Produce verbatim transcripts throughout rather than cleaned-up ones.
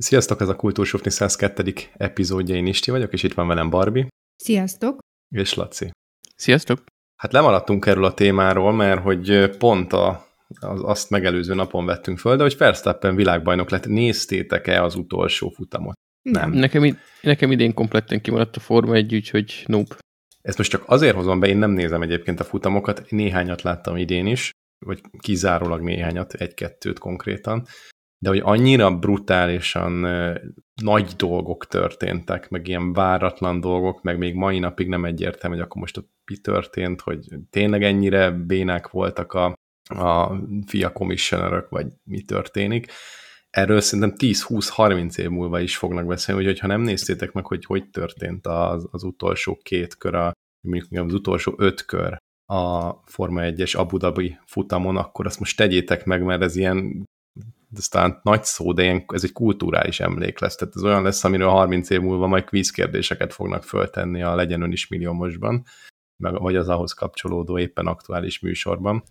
Sziasztok, ez a Kultúrsufni százkilencedik epizódja, én Isti vagyok, és itt van velem Barbi. Sziasztok. És Laci. Sziasztok. Hát lemaradtunk erről a témáról, mert hogy pont a, az, azt megelőző napon vettünk föl, de hogy Verstappen világbajnok lett. Néztétek-e az utolsó futamot? Nem. Nekem, nekem idén kompletten kimaradt a Forma egy, úgyhogy nope. Ezt most csak azért hozom be, én nem nézem egyébként a futamokat, néhányat láttam idén is, vagy kizárólag néhányat, egy-kettőt konkrétan. De hogy annyira brutálisan ö, nagy dolgok történtek, meg ilyen váratlan dolgok, meg még mai napig nem egyértelmű, hogy akkor most mi történt, hogy tényleg ennyire bénák voltak a, a FIA commissionerök, vagy mi történik. Erről szerintem tíz-húsz-harminc év múlva is fognak beszélni, úgyhogy ha nem néztétek meg, hogy hogy történt az, az utolsó két kör, a, mondjuk az utolsó öt kör a Forma egyes Abu Dhabi futamon, akkor azt most tegyétek meg, mert ez ilyen aztán nagy szó, de ilyen, ez egy kulturális emlék lesz. Tehát ez olyan lesz, amiről harminc év múlva majd kvízkérdéseket fognak föltenni a Legyen Ön is milliómosban, meg, vagy az ahhoz kapcsolódó éppen aktuális műsorban.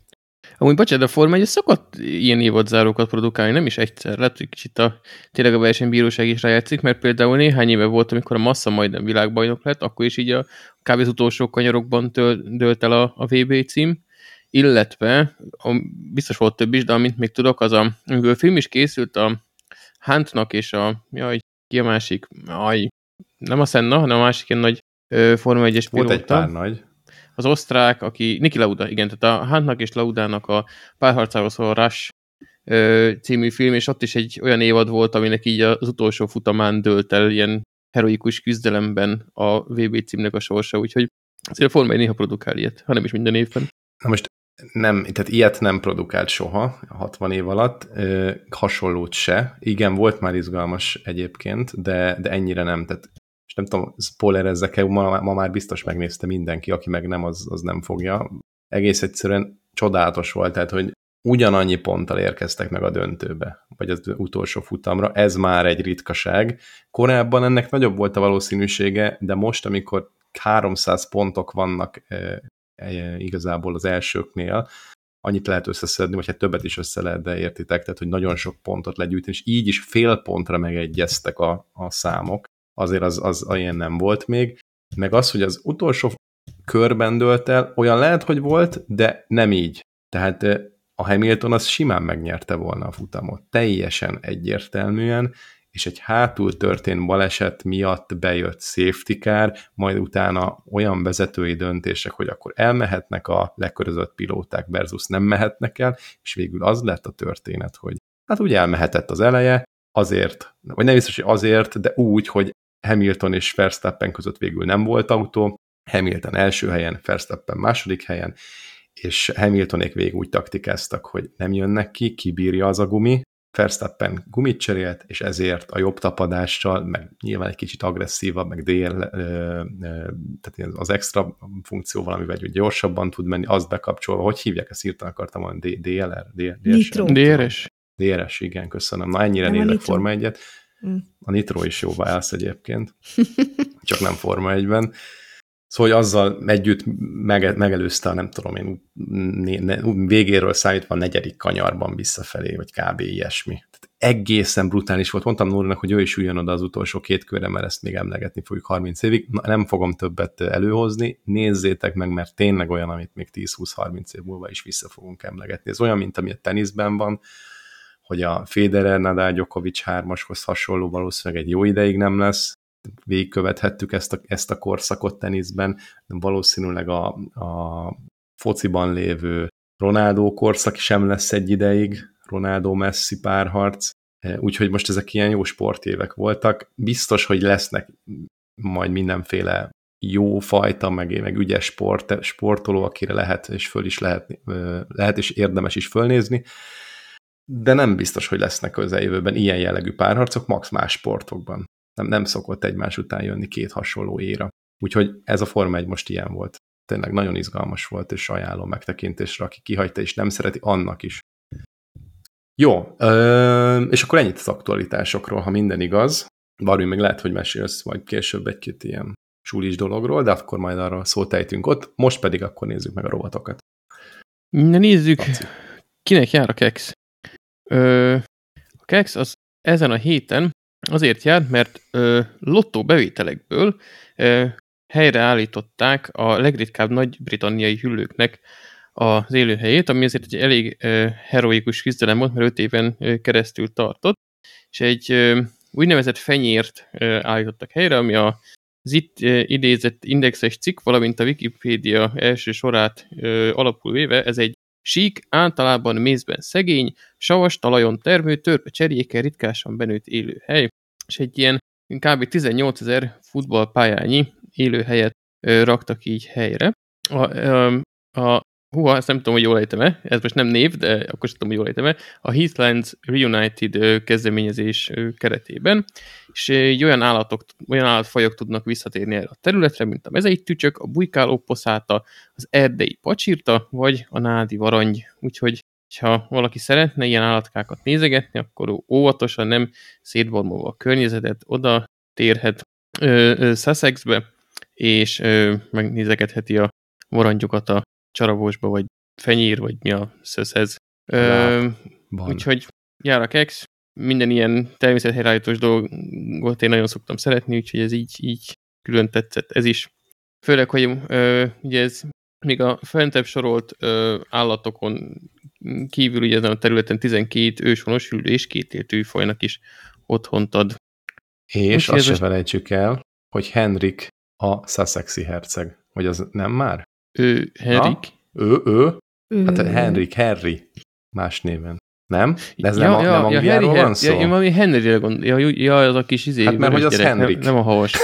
Amúgy bocsánat, a Forma egy szokott ilyen évadzárókat produkálni, nem is egyszer. Lehet, hogy kicsit a, tényleg a versenybíróság is rájátszik, mert például néhány éve volt, amikor a Massa majdnem világbajnok lett, akkor is így a kb. Az utolsó kanyarokban töl, dölt el a, a vé bé cím. Illetve, biztos volt több is, de amint még tudok, az a, amiből film is készült a Huntnak és a, jaj, ki a másik, jaj, nem a Senna, hanem a másik ilyen nagy ö, Forma egyes pilóta. Volt egy pár nagy. Az osztrák, aki, Niki Lauda, igen, tehát a Huntnak és Laudának a párharcáról szól a Rush ö, című film, és ott is egy olyan évad volt, aminek így az utolsó futamán dőlt el ilyen heroikus küzdelemben a vé bé címnek a sorsa, úgyhogy azért a Forma egy néha produkál ilyet, hanem is minden évben. Na most nem, tehát ilyet nem produkált soha hatvan év alatt, ö, hasonlót se. Igen, volt már izgalmas egyébként, de, de ennyire nem. Tehát, és nem tudom, spoilerezzek-e, ma, ma már biztos megnézte mindenki, aki meg nem, az, az nem fogja. Egész egyszerűen csodálatos volt, tehát, hogy ugyanannyi ponttal érkeztek meg a döntőbe, vagy az utolsó futamra, ez már egy ritkaság. Korábban ennek nagyobb volt a valószínűsége, de most, amikor háromszáz pontok vannak ö, igazából az elsőknél, annyit lehet összeszedni, vagy hát többet is össze lehet, de értitek, tehát, hogy nagyon sok pontot legyűjteni, és így is fél pontra megegyeztek a, a számok, azért az, az ilyen nem volt még, meg az, hogy az utolsó körben dölt el, olyan lehet, hogy volt, de nem így. Tehát a Hamilton az simán megnyerte volna a futamot, teljesen egyértelműen, és egy hátul történt baleset miatt bejött safety car, majd utána olyan vezetői döntések, hogy akkor elmehetnek a lekörözött pilóták versus nem mehetnek el, és végül az lett a történet, hogy hát úgy elmehetett az eleje, azért, vagy nem biztos, hogy azért, de úgy, hogy Hamilton és Verstappen között végül nem volt autó, Hamilton első helyen, Verstappen második helyen, és Hamiltonék végig úgy taktikáztak, hogy nem jönnek ki, kibírja az a gumi, Verstappen gumit cserélt, és ezért a jobb tapadással, meg nyilván egy kicsit agresszívabb, meg dél, tehát az extra funkcióval, amivel gyorsabban tud menni, azt bekapcsolva, hogy hívják, ezt írtan akartam mondani, dé el er, dé er es. dé er es, igen, köszönöm. Na, ennyire nézek Forma egyet. A Nitro is jóvá állsz egyébként, csak nem Forma egyben. Szóval azzal együtt mege- megelőzte a, nem tudom én, né- né- végéről számítva a negyedik kanyarban visszafelé, vagy kb. Ilyesmi. Tehát egészen brutális volt. Mondtam Nórinak, hogy ő is üljön oda az utolsó két körre, mert ezt még emlegetni fogjuk harminc évig. Na, nem fogom többet előhozni, nézzétek meg, mert tényleg olyan, amit még tíz-húsz-harminc év múlva is vissza fogunk emlegetni. Ez olyan, mint ami a teniszben van, hogy a Federer, Nadal, Djokovic hármashoz hasonló valószínűleg egy jó ideig nem lesz. Végigkövethettük ezt a, ezt a korszakot teniszben, valószínűleg a, a fociban lévő Ronaldo korszak sem lesz egy ideig, Ronaldo-Messi párharc, úgyhogy most ezek ilyen jó sportévek voltak. Biztos, hogy lesznek majd mindenféle jó fajta, meg, meg ügyes sport, sportoló, akire lehet és föl is lehet, lehet és érdemes is fölnézni, de nem biztos, hogy lesznek közeljövőben ilyen jellegű párharcok, max más sportokban. Nem, nem szokott egymás után jönni két hasonló éra. Úgyhogy ez a Forma egy most ilyen volt. Tényleg nagyon izgalmas volt, és ajánlom megtekintésre, aki kihagyta és nem szereti, annak is. Jó, ö, és akkor ennyit az aktualitásokról, ha minden igaz. Bár még lehet, hogy mesélsz majd később egy-két ilyen súlis dologról, de akkor majd arra szót ejtünk ott. Most pedig akkor nézzük meg a rovatokat. Na nézzük, Laci. Kinek jár a keksz? Ö, a keksz az ezen a héten azért jár, mert ö, lottó bevételekből ö, helyreállították a legritkább nagy-britanniai hüllőknek az élőhelyét, ami azért egy elég ö, heroikus küzdelem volt, mert öt éven ö, keresztül tartott, és egy ö, úgynevezett fenyért ö, állítottak helyre, ami az itt ö, idézett indexes cikk, valamint a Wikipédia első sorát ö, alapul véve, ez egy sík, általában mézben szegény, savas, talajon termő, törpe cserjékkel ritkásan benőtt élőhely, és egy ilyen kb. tizennyolcezer futballpályányi élőhelyet ö, raktak így helyre. A, ö, a Húha, ezt nem tudom, hogy jól ejtem-e, ez most nem név, de akkor sem tudom, hogy jól ejtem-e, a Heathlands Reunited kezdeményezés keretében, és így olyan állatok, olyan állatfajok tudnak visszatérni erre a területre, mint a mezei tücsök, a bujkáló poszáta, az erdei pacsirta, vagy a nádi varangy. Úgyhogy, ha valaki szeretne ilyen állatkákat nézegetni, akkor óvatosan, nem szétbormolva a környezetet, oda térhet Sussexbe, és ö, megnézegetheti a varangyokat a csarabosba, vagy fenyír, vagy mi a szösz ez. Ö, úgyhogy jár a keksz. Minden ilyen természethelyreállítós dolgot én nagyon szoktam szeretni, úgyhogy ez így, így külön tetszett ez is. Főleg, hogy ö, ugye ez még a fentebb sorolt ö, állatokon kívül ugye ezen a területen tizenkét őshonos hüllő és kétéltű fajnak is otthont ad. És azt se most... felejtsük el, hogy Henrik a Sussexi herceg. Vagy az nem már? Ő, Henrik? Na, ő, ő? ő, hát Henrik, Harry, más néven. Nem? De ez ja, nem, ja, nem Angliáról ja, van szó? Ja, én valami Henryre gondolom. Ja, ja, az a kis izé. Hát mert hogy az gyerek, Henrik. Nem, nem a havas.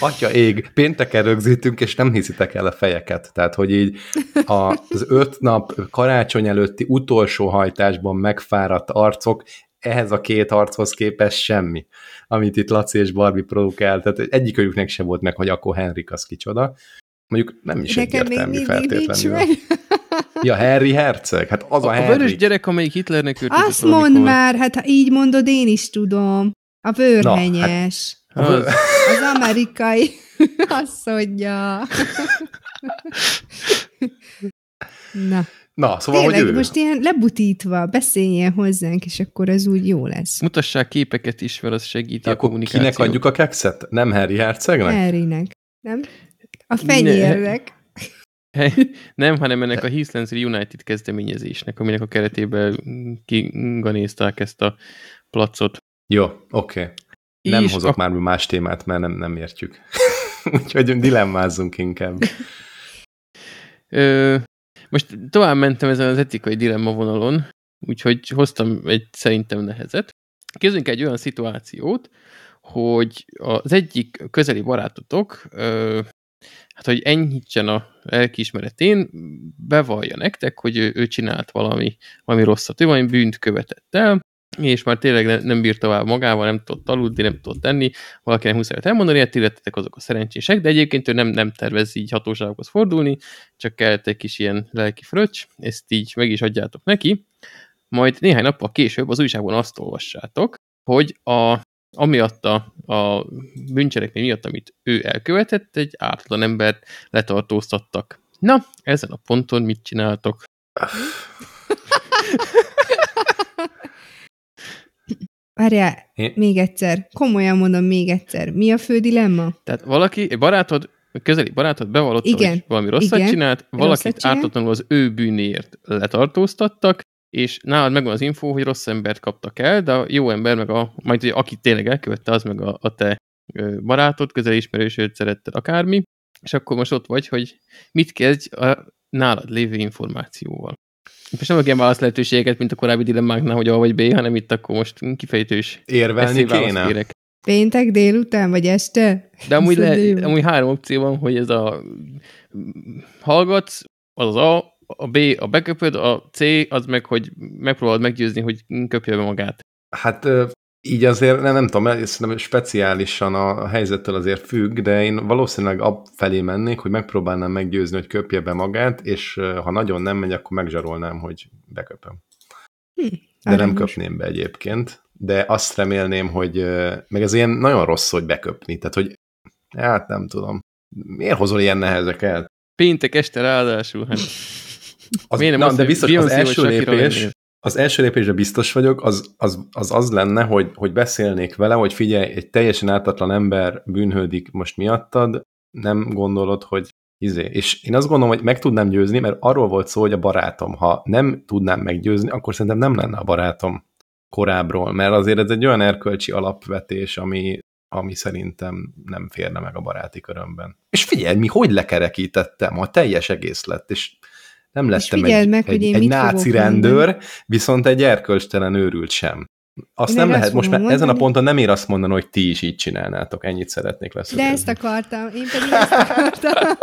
Atya ég, pénteken rögzítünk, és nem hiszitek el a fejeket. Tehát, hogy így az öt nap karácsony előtti utolsó hajtásban megfáradt arcok, ehhez a két archoz képest semmi, amit itt Laci és Barbie produkált. Tehát egyikőjüknek sem volt meg, hogy akkor Henrik az kicsoda. Mondjuk nem is egyértelmű feltétlenül. Ja, Harry herceg, hát az a, a Henrik. A vörös gyerek, amelyik Hitlernek költözött. Azt mondd amikor... már, hát így mondod, én is tudom. A vörhenyes. Na, hát, az... az amerikai asszonyja. Na. Na, szóval, tényleg, hogy ő... most ilyen lebutítva beszéljen hozzánk, és akkor az úgy jó lesz. Mutassák képeket is, mert az segíti akkor a kommunikációt. Kinek adjuk a kekszet? Nem Harry hercegnek? Harrynek, nem? A fenyérnek. Ne. Nem, hanem ennek a Heathlands Reunited kezdeményezésnek, aminek a keretében kiganézták ezt a placot. Jó, oké. Okay. Nem hozok a... már más témát, mert nem, nem értjük. Úgyhogy dilemmázzunk inkább. Ö... Most tovább mentem ezen az etikai dilemma vonalon, úgyhogy hoztam egy szerintem nehezet. Képzeljünk egy olyan szituációt, hogy az egyik közeli barátotok, ö, hát hogy enyhítsen a lelkiismeretén, bevallja nektek, hogy ő, ő csinált valami, valami rosszat, ő valami bűnt követett el, és már tényleg ne, nem bírt tovább magával, nem tudott aludni, nem tudott tenni, valakinek muszáj elmondani, hát illettetek azok a szerencsések, de egyébként ő nem, nem tervez így hatóságokhoz fordulni, csak kellett egy kis ilyen lelki fröccs, ezt így meg is adjátok neki, majd néhány nappal később az újságban azt olvassátok, hogy a, amiatt a, a bűncselekmény miatt, amit ő elkövetett, egy ártatlan embert letartóztattak. Na, ezen a ponton mit csináltok? Várjál, é? még egyszer, komolyan mondom még egyszer. Mi a fő dilemma? Tehát valaki, barátod, közeli barátod bevallotta, igen, hogy valami rosszat igen, csinált, valakit ártatlanul az ő bűnéért letartóztattak, és nálad megvan az infó, hogy rossz embert kaptak el, de a jó ember, meg a, majd aki tényleg elkövette, az meg a, a te barátod, közeli ismerősöd, szeretted, akármi, és akkor most ott vagy, hogy mit kezdj a nálad lévő információval. Most nem olyan válasz lehetőségeket, mint a korábbi dilemmáknál, hogy A vagy B, hanem itt akkor most kifejtős érvelni kéne. Kérek. Péntek délután, vagy este? De amúgy, le, amúgy három opció van, hogy ez a hallgatsz, az az A, a B, a beköpöd, a C, az meg, hogy megpróbálod meggyőzni, hogy köpje be magát. Hát így azért, nem, nem tudom, szerintem speciálisan a helyzettől azért függ, de én valószínűleg ab felé mennék, hogy megpróbálnám meggyőzni, hogy köpje be magát, és ha nagyon nem megy, akkor megzsarolnám, hogy beköpöm. De nem köpném be egyébként. De azt remélném, hogy meg ez ilyen nagyon rossz, hogy beköpni. Tehát, hogy hát nem tudom. Miért hozol ilyen nehezeket? Péntek este ráadásul. Az, nem na, de biztos az első lépés, az első lépésre biztos vagyok, az az, az, az lenne, hogy, hogy beszélnék vele, hogy figyelj, egy teljesen ártatlan ember bűnhődik most miattad, nem gondolod, hogy izé. És én azt gondolom, hogy meg tudnám győzni, mert arról volt szó, hogy a barátom, ha nem tudnám meggyőzni, akkor szerintem nem lenne a barátom korábbról, mert azért ez egy olyan erkölcsi alapvetés, ami, ami szerintem nem férne meg a baráti körömben. És figyelj, mi hogy lekerekítettem, a teljes egész lett, és nem lettem egy, meg, egy, egy náci rendőr, mondani. Viszont egy erkölcstelen őrült sem. Azt én nem lehet, azt most már mondani. Ezen a ponton nem ér azt mondani, hogy ti is így csinálnátok, ennyit szeretnék leszögezni. De ezt akartam, én pedig ezt akartam.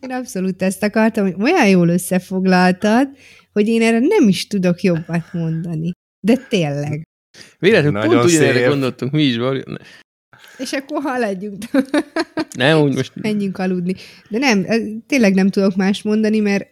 Én abszolút ezt akartam, hogy olyan jól összefoglaltad, hogy én erre nem is tudok jobbat mondani. De tényleg. Véletlenül pont ugyanerre gondoltunk mi is. Bár... És akkor haladjunk. Nem, úgy most... Menjünk aludni. De nem, tényleg nem tudok más mondani, mert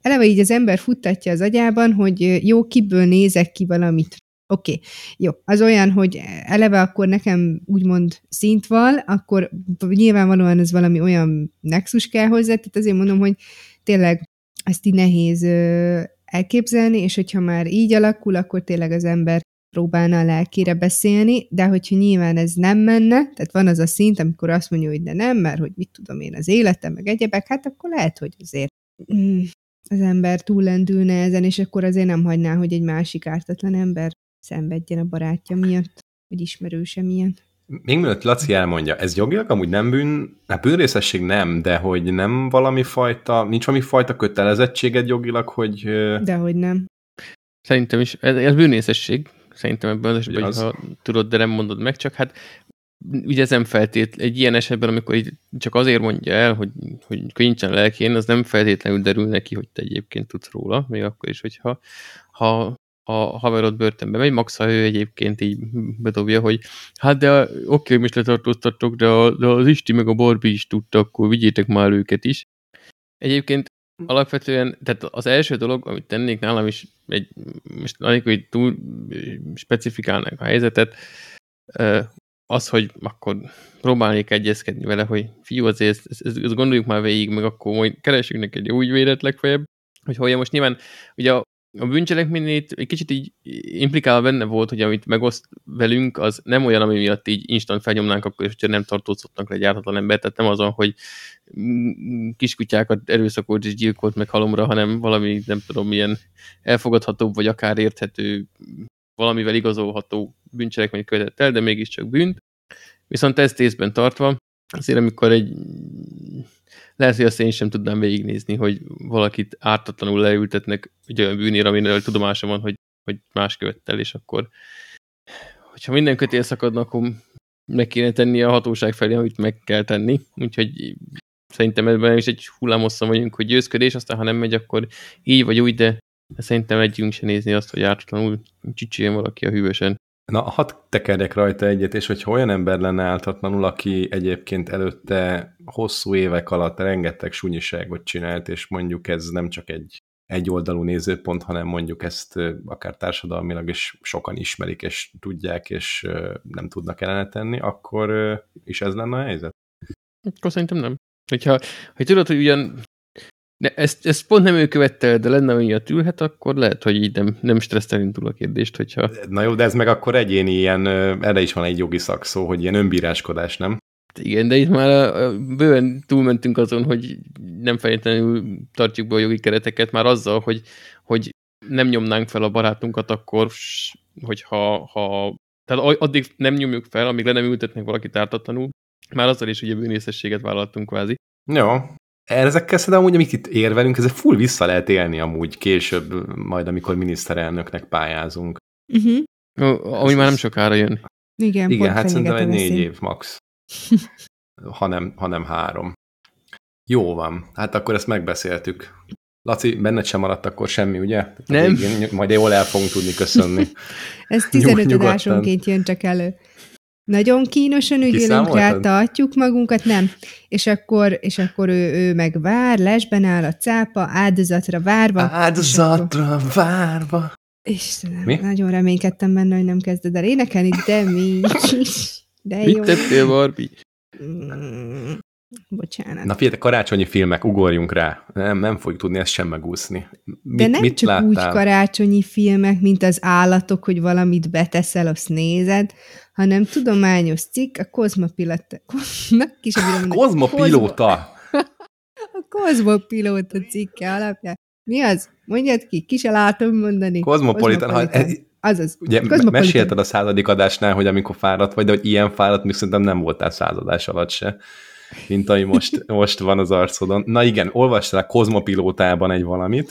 eleve így az ember futtatja az agyában, hogy jó, kiből nézek ki valamit. Oké, okay, jó. Az olyan, hogy eleve akkor nekem úgymond szint van, akkor nyilvánvalóan ez valami olyan nexus kell hozzá, tehát azért mondom, hogy tényleg ezt így nehéz elképzelni, és hogyha már így alakul, akkor tényleg az ember próbálna a lelkére beszélni, de hogyha nyilván ez nem menne, tehát van az a szint, amikor azt mondja, hogy de nem, mert hogy mit tudom én, az életem, meg egyebek, hát akkor lehet, hogy azért az ember túllendülne ezen, és akkor azért nem hagyná, hogy egy másik ártatlan ember szenvedjen a barátja miatt, vagy ismerőse miatt. Még mielőtt Laci elmondja, ez jogilag amúgy nem bűn, hát bűnrészesség nem, de hogy nem valami fajta, nincs valami fajta kötelezettséged jogilag, hogy... Dehogy nem. Szerintem is, ez, ez bűnrészesség, szerintem ebben az esetben, az... ha tudod, de nem mondod meg, csak hát ugye ez nem feltét, egy ilyen esetben, amikor csak azért mondja el, hogy, hogy nincsen lelkén, az nem feltétlenül derül neki, hogy te egyébként tudsz róla, még akkor is, hogyha ha... a haverod börtönbe megy, max ha ő egyébként így bedobja, hogy hát de oké, okay, most letartóztattok, de, a, de az Isti meg a Barbie is tudta, akkor vigyétek már őket is. Egyébként alapvetően, tehát az első dolog, amit tennék nálam is, egy, most amikor így túl specifikálnánk a helyzetet, az, hogy akkor próbálnék egyezkedni vele, hogy fiú, azért ezt, ezt, ezt gondoljuk már végig, meg akkor majd keresünk neked egy úgy védet legfeljebb, hogy hol, most nyilván ugye a A bűncselekményét egy kicsit így implikálva benne volt, hogy amit megoszt velünk, az nem olyan, ami miatt így instant felnyomnánk, akkor is, hogyha nem tartóztatnak le egy ártatlan embert, tehát nem azon, hogy kiskutyákat erőszakolt és gyilkolt meg halomra, hanem valami, nem tudom, milyen elfogadhatóbb, vagy akár érthető, valamivel igazolható bűncselekmény követett el, de mégiscsak bűnt. Viszont ezt észben tartva, azért amikor egy... Lehet, hogy azt én sem tudnám végignézni, hogy valakit ártatlanul leültetnek egy olyan bűnér, aminől tudomása van, hogy, hogy más követtel, és akkor hogyha minden kötél szakadna, akkor meg kéne tenni a hatóság felé, amit meg kell tenni. Úgyhogy szerintem ebben is egy hullámosszan vagyunk, hogy győzködés, aztán ha nem megy, akkor így vagy úgy, de szerintem együnk se nézni azt, hogy ártatlanul csücsüljön valaki a hűvösen. Na, hadd tekerjek rajta egyet, és hogyha olyan ember lenne áltatlanul, aki egyébként előtte hosszú évek alatt rengeteg sunyiságot csinált, és mondjuk ez nem csak egy egyoldalú nézőpont, hanem mondjuk ezt akár társadalmilag is sokan ismerik, és tudják, és nem tudnak ellene tenni, akkor is ez lenne a helyzet? Akkor szerintem nem. Hogyha, hogy tudod, hogy ugyan de ezt, ezt pont nem ő követte el, de lenne, amiatt ülhet, akkor lehet, hogy így nem, nem stresszelünk túl a kérdést, hogyha... Na jó, de ez meg akkor egyéni ilyen, erre is van egy jogi szakszó, hogy ilyen önbíráskodás, nem? Igen, de itt már a, a, bőven túlmentünk azon, hogy nem feltétlenül tartjuk be a jogi kereteket, már azzal, hogy, hogy nem nyomnánk fel a barátunkat akkor, hogyha... Ha, tehát addig nem nyomjuk fel, amíg le nem ültetnek valakit ártatlanul, már azzal is ugye bűnészességet vállaltunk kvázi. Jó. Ezekkel szerintem amúgy, amik itt érvelünk, ezzel full vissza lehet élni amúgy később, majd amikor miniszterelnöknek pályázunk. Uh-huh. O, ami ez már nem sokára jön. Igen, Igen hát szerintem egy négy év max. ha, nem, ha nem három. Jó van, hát akkor ezt megbeszéltük. Laci, benned sem maradt akkor semmi, ugye? Nem. Én, majd jól el fogunk tudni köszönni. Ez tizenöt adásonként jön csak elő. Nagyon kínosan ügyülünk rá, tartjuk magunkat, nem. És akkor, és akkor ő, ő meg vár, lesben áll a cápa, áldozatra várva. Áldozatra várva. Istenem, mi? Nagyon reménykedtem benne, hogy nem kezded el énekelni, de mi? De mit tettél, Barbie? Mm, bocsánat. Na figyelj, karácsonyi filmek, ugorjunk rá. Nem, nem fogjuk tudni ezt sem megúszni. Mit, de nem mit csak láttál? Úgy karácsonyi filmek, mint az állatok, hogy valamit beteszel, azt nézed, hanem tudományos cikk, a Kozmopilata. Kozmopilóta! A Kozmopilóta cikke alapján. Mi az? Mondjad ki, ki se látom mondani. Kozmopolitan. Kozmopolitan. Ez, azaz. Ugye Kozmopolitan. Mesélted a századik adásnál, hogy amikor fáradt vagy, de hogy ilyen fáradt, még szerintem nem voltál századás alatt se, mint ami most, most van az arcodon. Na igen, olvastál a Kozmopilótában egy valamit.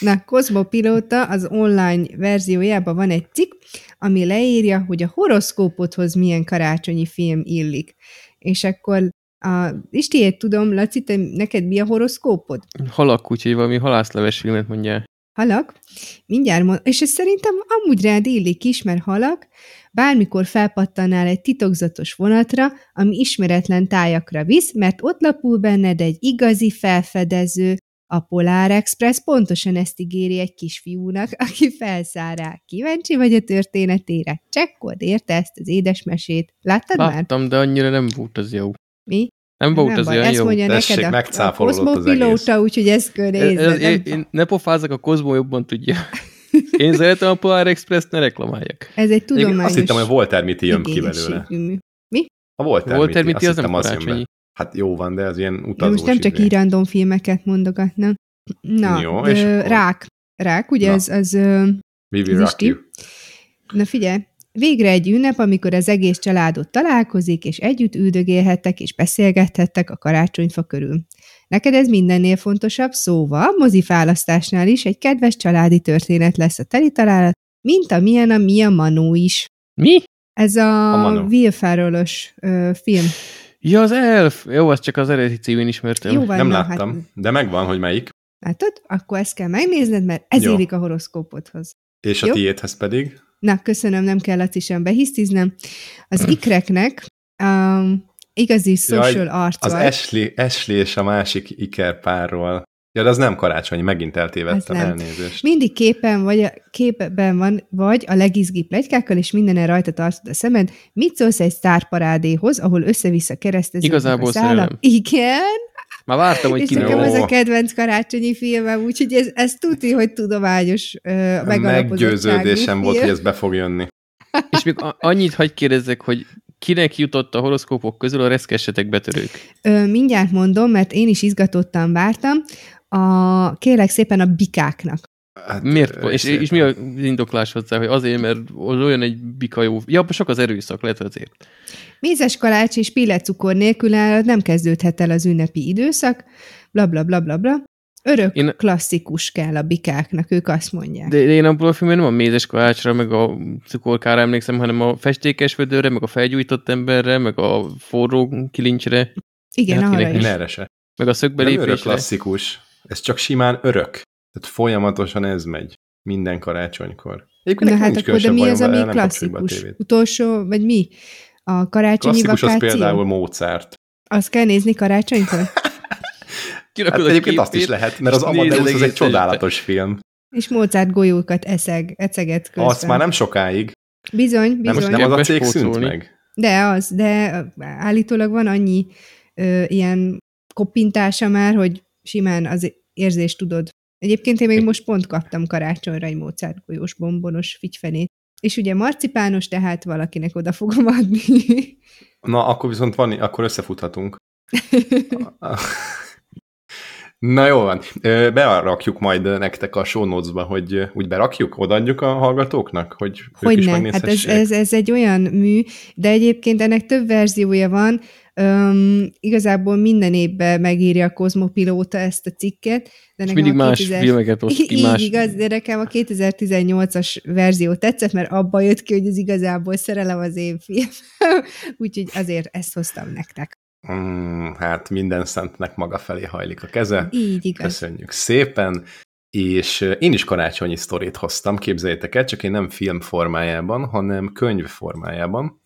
Na, Kozmopilóta az online verziójában van egy cikk, ami leírja, hogy a horoszkópodhoz milyen karácsonyi film illik. És akkor A, és tiéd tudom, Laci, te, neked mi a horoszkópod? Halak, úgyhogy valami halászleves filmet mondjál. Halak? Mindjárt mond... És ez szerintem amúgy rád illik is, mert halak, bármikor felpattanál egy titokzatos vonatra, ami ismeretlen tájakra visz, mert ott lapul benned egy igazi felfedező, a Polar Express pontosan ezt ígéri egy kisfiúnak, aki felszáll rá. Kíváncsi vagy a történetére? Csekkold érte ezt az édesmesét. Láttad Láttam, már? Láttam, de annyira nem volt az jó. Mi? Nem volt az olyan jó. Tessék, megcáfolódott az egész. Kozmopilóta, úgyhogy ezt kell nézni. Ne pofázzak, a Kozmó jobban tudja. Én szeretem a Polar Express-t, ne reklamáljak. Ez egy tudományos... Én azt hittem, hogy a Walter Mitty jön ki belőle. Mi? A Walter, Walter Mitty, az nem karácsonyi. Hát jó van, de az ilyen utazós. Most nem csak így random filmeket mondogatnám. Na, jó, és ö, rák. Rák, ugye ez az... Vivi. Na figyelj. Végre egy ünnep, amikor az egész családod találkozik, és együtt üldögélhettek és beszélgethettek a karácsonyfa körül. Neked ez mindennél fontosabb, szóval mozifálasztásnál is egy kedves családi történet lesz a teli találat, mint amilyen a Mia Manó is. Mi? Ez a Will Ferrell-ös film. Ja, az Elf! Jó, azt csak az eredeti címén ismertem. Jó, van, nem na, láttam, hát... de megvan, hogy melyik. Látod? Akkor ezt kell megnézned, mert ez illik a horoszkópodhoz. És jó? A tiédhez pedig? Na, köszönöm, nem kell Laci sem behisztiznem. Az ikreknek um, igazi social arc. Az Ashley, Ashley és a másik ikerpárról. Ja, de az nem karácsony, megint eltévedtem, elnézést. Mindig képen vagy a, képben van, vagy a legizgibb pletykákkal, és mindenen rajta tartod a szemed. Mit szólsz egy sztárparádéhoz, ahol össze-vissza keresztezünk a szállam? Igazából szerintem. Igen. Már vártam, hogy kinő. És nekem ez a kedvenc karácsonyi filmem, úgyhogy ez, ez tuti, hogy tudományos uh, megalapozottságú. Meggyőződésem volt, hogy ez be fog jönni. És még annyit hagy kérdezzek, hogy kinek jutott a horoszkópok közül a reszkessetek betörők? Ö, mindjárt mondom, mert én is izgatottan vártam. A, kérlek szépen a bikáknak. Hát, miért? És, és mi az indoklás hozzá, hogy azért, mert olyan egy bika jó... Ja, sok az erőszak, lehet azért. Mézes kalács és pillecukor nélkül nem kezdődhet el az ünnepi időszak, bla bla bla bla bla. Örök én... klasszikus kell a bikáknak, ők azt mondják. De én abból a filmben nem a mézes kalácsra, meg a cukorkára emlékszem, hanem a festékes vödörre, meg a felgyújtott emberre, meg a forró kilincsre. Igen, hát arra is. Erre se. Meg a szögbelépésre. Örök klasszikus. Ez csak simán örök. Tehát folyamatosan ez megy minden karácsonykor. Egyébként na hát akkor, de mi az, ami klasszikus? Utolsó, vagy mi? A karácsonyi klasszikus vakáció? Klasszikus az például Mozart. Azt kell nézni karácsonykor? Hát egyébként azt is lehet, mert az Amadeusz az egy csodálatos film. És Mozart golyókat eszeg, eceget közben. Azt már nem sokáig. Bizony, bizony. Nem, nem az a cég szűnt meg. De az, de állítólag van annyi ö, ilyen koppintása már, hogy simán az érzést tudod. Egyébként én még most pont kaptam karácsonyra egy Mozart golyós bombonos figyfenét. És ugye marcipános, tehát valakinek oda fogom adni. Na, akkor viszont van, akkor összefuthatunk. Na jó van. Berakjuk majd nektek a show notes-ba, hogy úgy berakjuk, odaadjuk a hallgatóknak, hogy ők hogy is megnézhessék. Hát ez, ez, ez egy olyan mű, de egyébként ennek több verziója van. Üm, igazából minden évben megírja a Kozmopilóta ezt a cikket. De és mindig más filmeket osztott ki. Így igaz, de nekem a kétezer-tizennyolcas verzió tetszett, mert abban jött ki, hogy ez igazából szerelem az én film. Úgyhogy azért ezt hoztam nektek. Mm, hát minden szentnek maga felé hajlik a keze. Így igaz. Köszönjük szépen. És én is karácsonyi sztorit hoztam, képzeljétek el, csak én nem film formájában, hanem könyv formájában.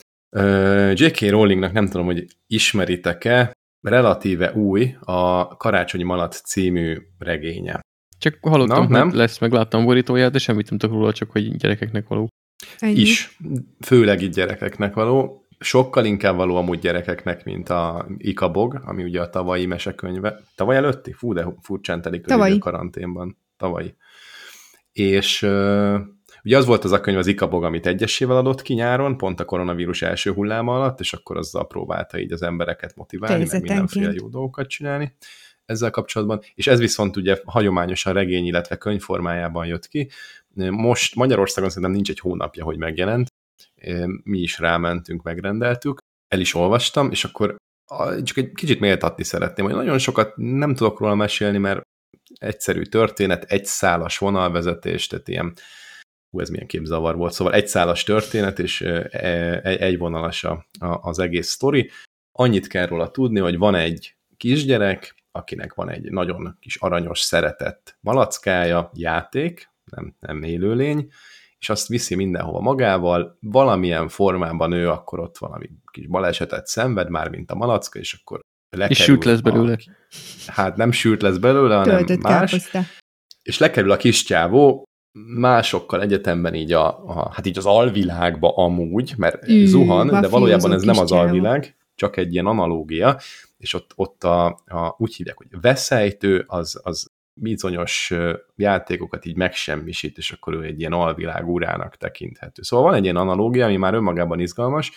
dzsé ká. Rowlingnak nem tudom, hogy ismeritek-e, relatíve új a Karácsonyi Malac című regénye. Csak hallottam, na, hogy lesz, meg láttam borítóját, de semmit nem tudok róla, csak hogy gyerekeknek való. Ennyi. Is. Főleg itt gyerekeknek való. Sokkal inkább való amúgy gyerekeknek, mint a Ikabog, ami ugye a tavalyi mesekönyve. Tavaly előtti? Fú, de furcsán telik a karanténban. Tavalyi. És uh, ugye az volt az a könyv, az Ikabog, amit egyesével adott ki nyáron, pont a koronavírus első hulláma alatt, és akkor azzal próbálta így az embereket motiválni, meg mindenféle jó dolgokat csinálni ezzel kapcsolatban, és ez viszont ugye hagyományosan regény, illetve könyv formájában jött ki. Most Magyarországon szerintem nincs egy hónapja, hogy megjelent, mi is rámentünk, megrendeltük, el is olvastam, és akkor csak egy kicsit méltatni szeretném, hogy nagyon sokat nem tudok róla mesélni, mert egyszerű történet, egy szálas vonalvezetés, tehát ilyen, hú, ez milyen képzavar volt, szóval egy szálas történet, és egy vonalas az egész sztori. Annyit kell róla tudni, hogy van egy kisgyerek, akinek van egy nagyon kis aranyos, szeretett malackája, játék, nem, nem élőlény, és azt viszi mindenhova magával, valamilyen formában ő akkor ott valami kis balesetet szenved, már mint a malacka, és akkor lekerül. És sült lesz belőle. A, hát nem sült lesz belőle, hanem töltött más. Káposzta. És lekerül a kis csávó másokkal egyetemben így a, a, hát így az alvilágba amúgy, mert Ű, zuhan, de valójában ez nem az alvilág, csak egy ilyen analógia, és ott, ott a, a, úgy hívják, hogy veszejtő, az, az bizonyos játékokat így megsemmisít, és akkor ő egy ilyen alvilág urának tekinthető. Szóval van egy ilyen analógia, ami már önmagában izgalmas,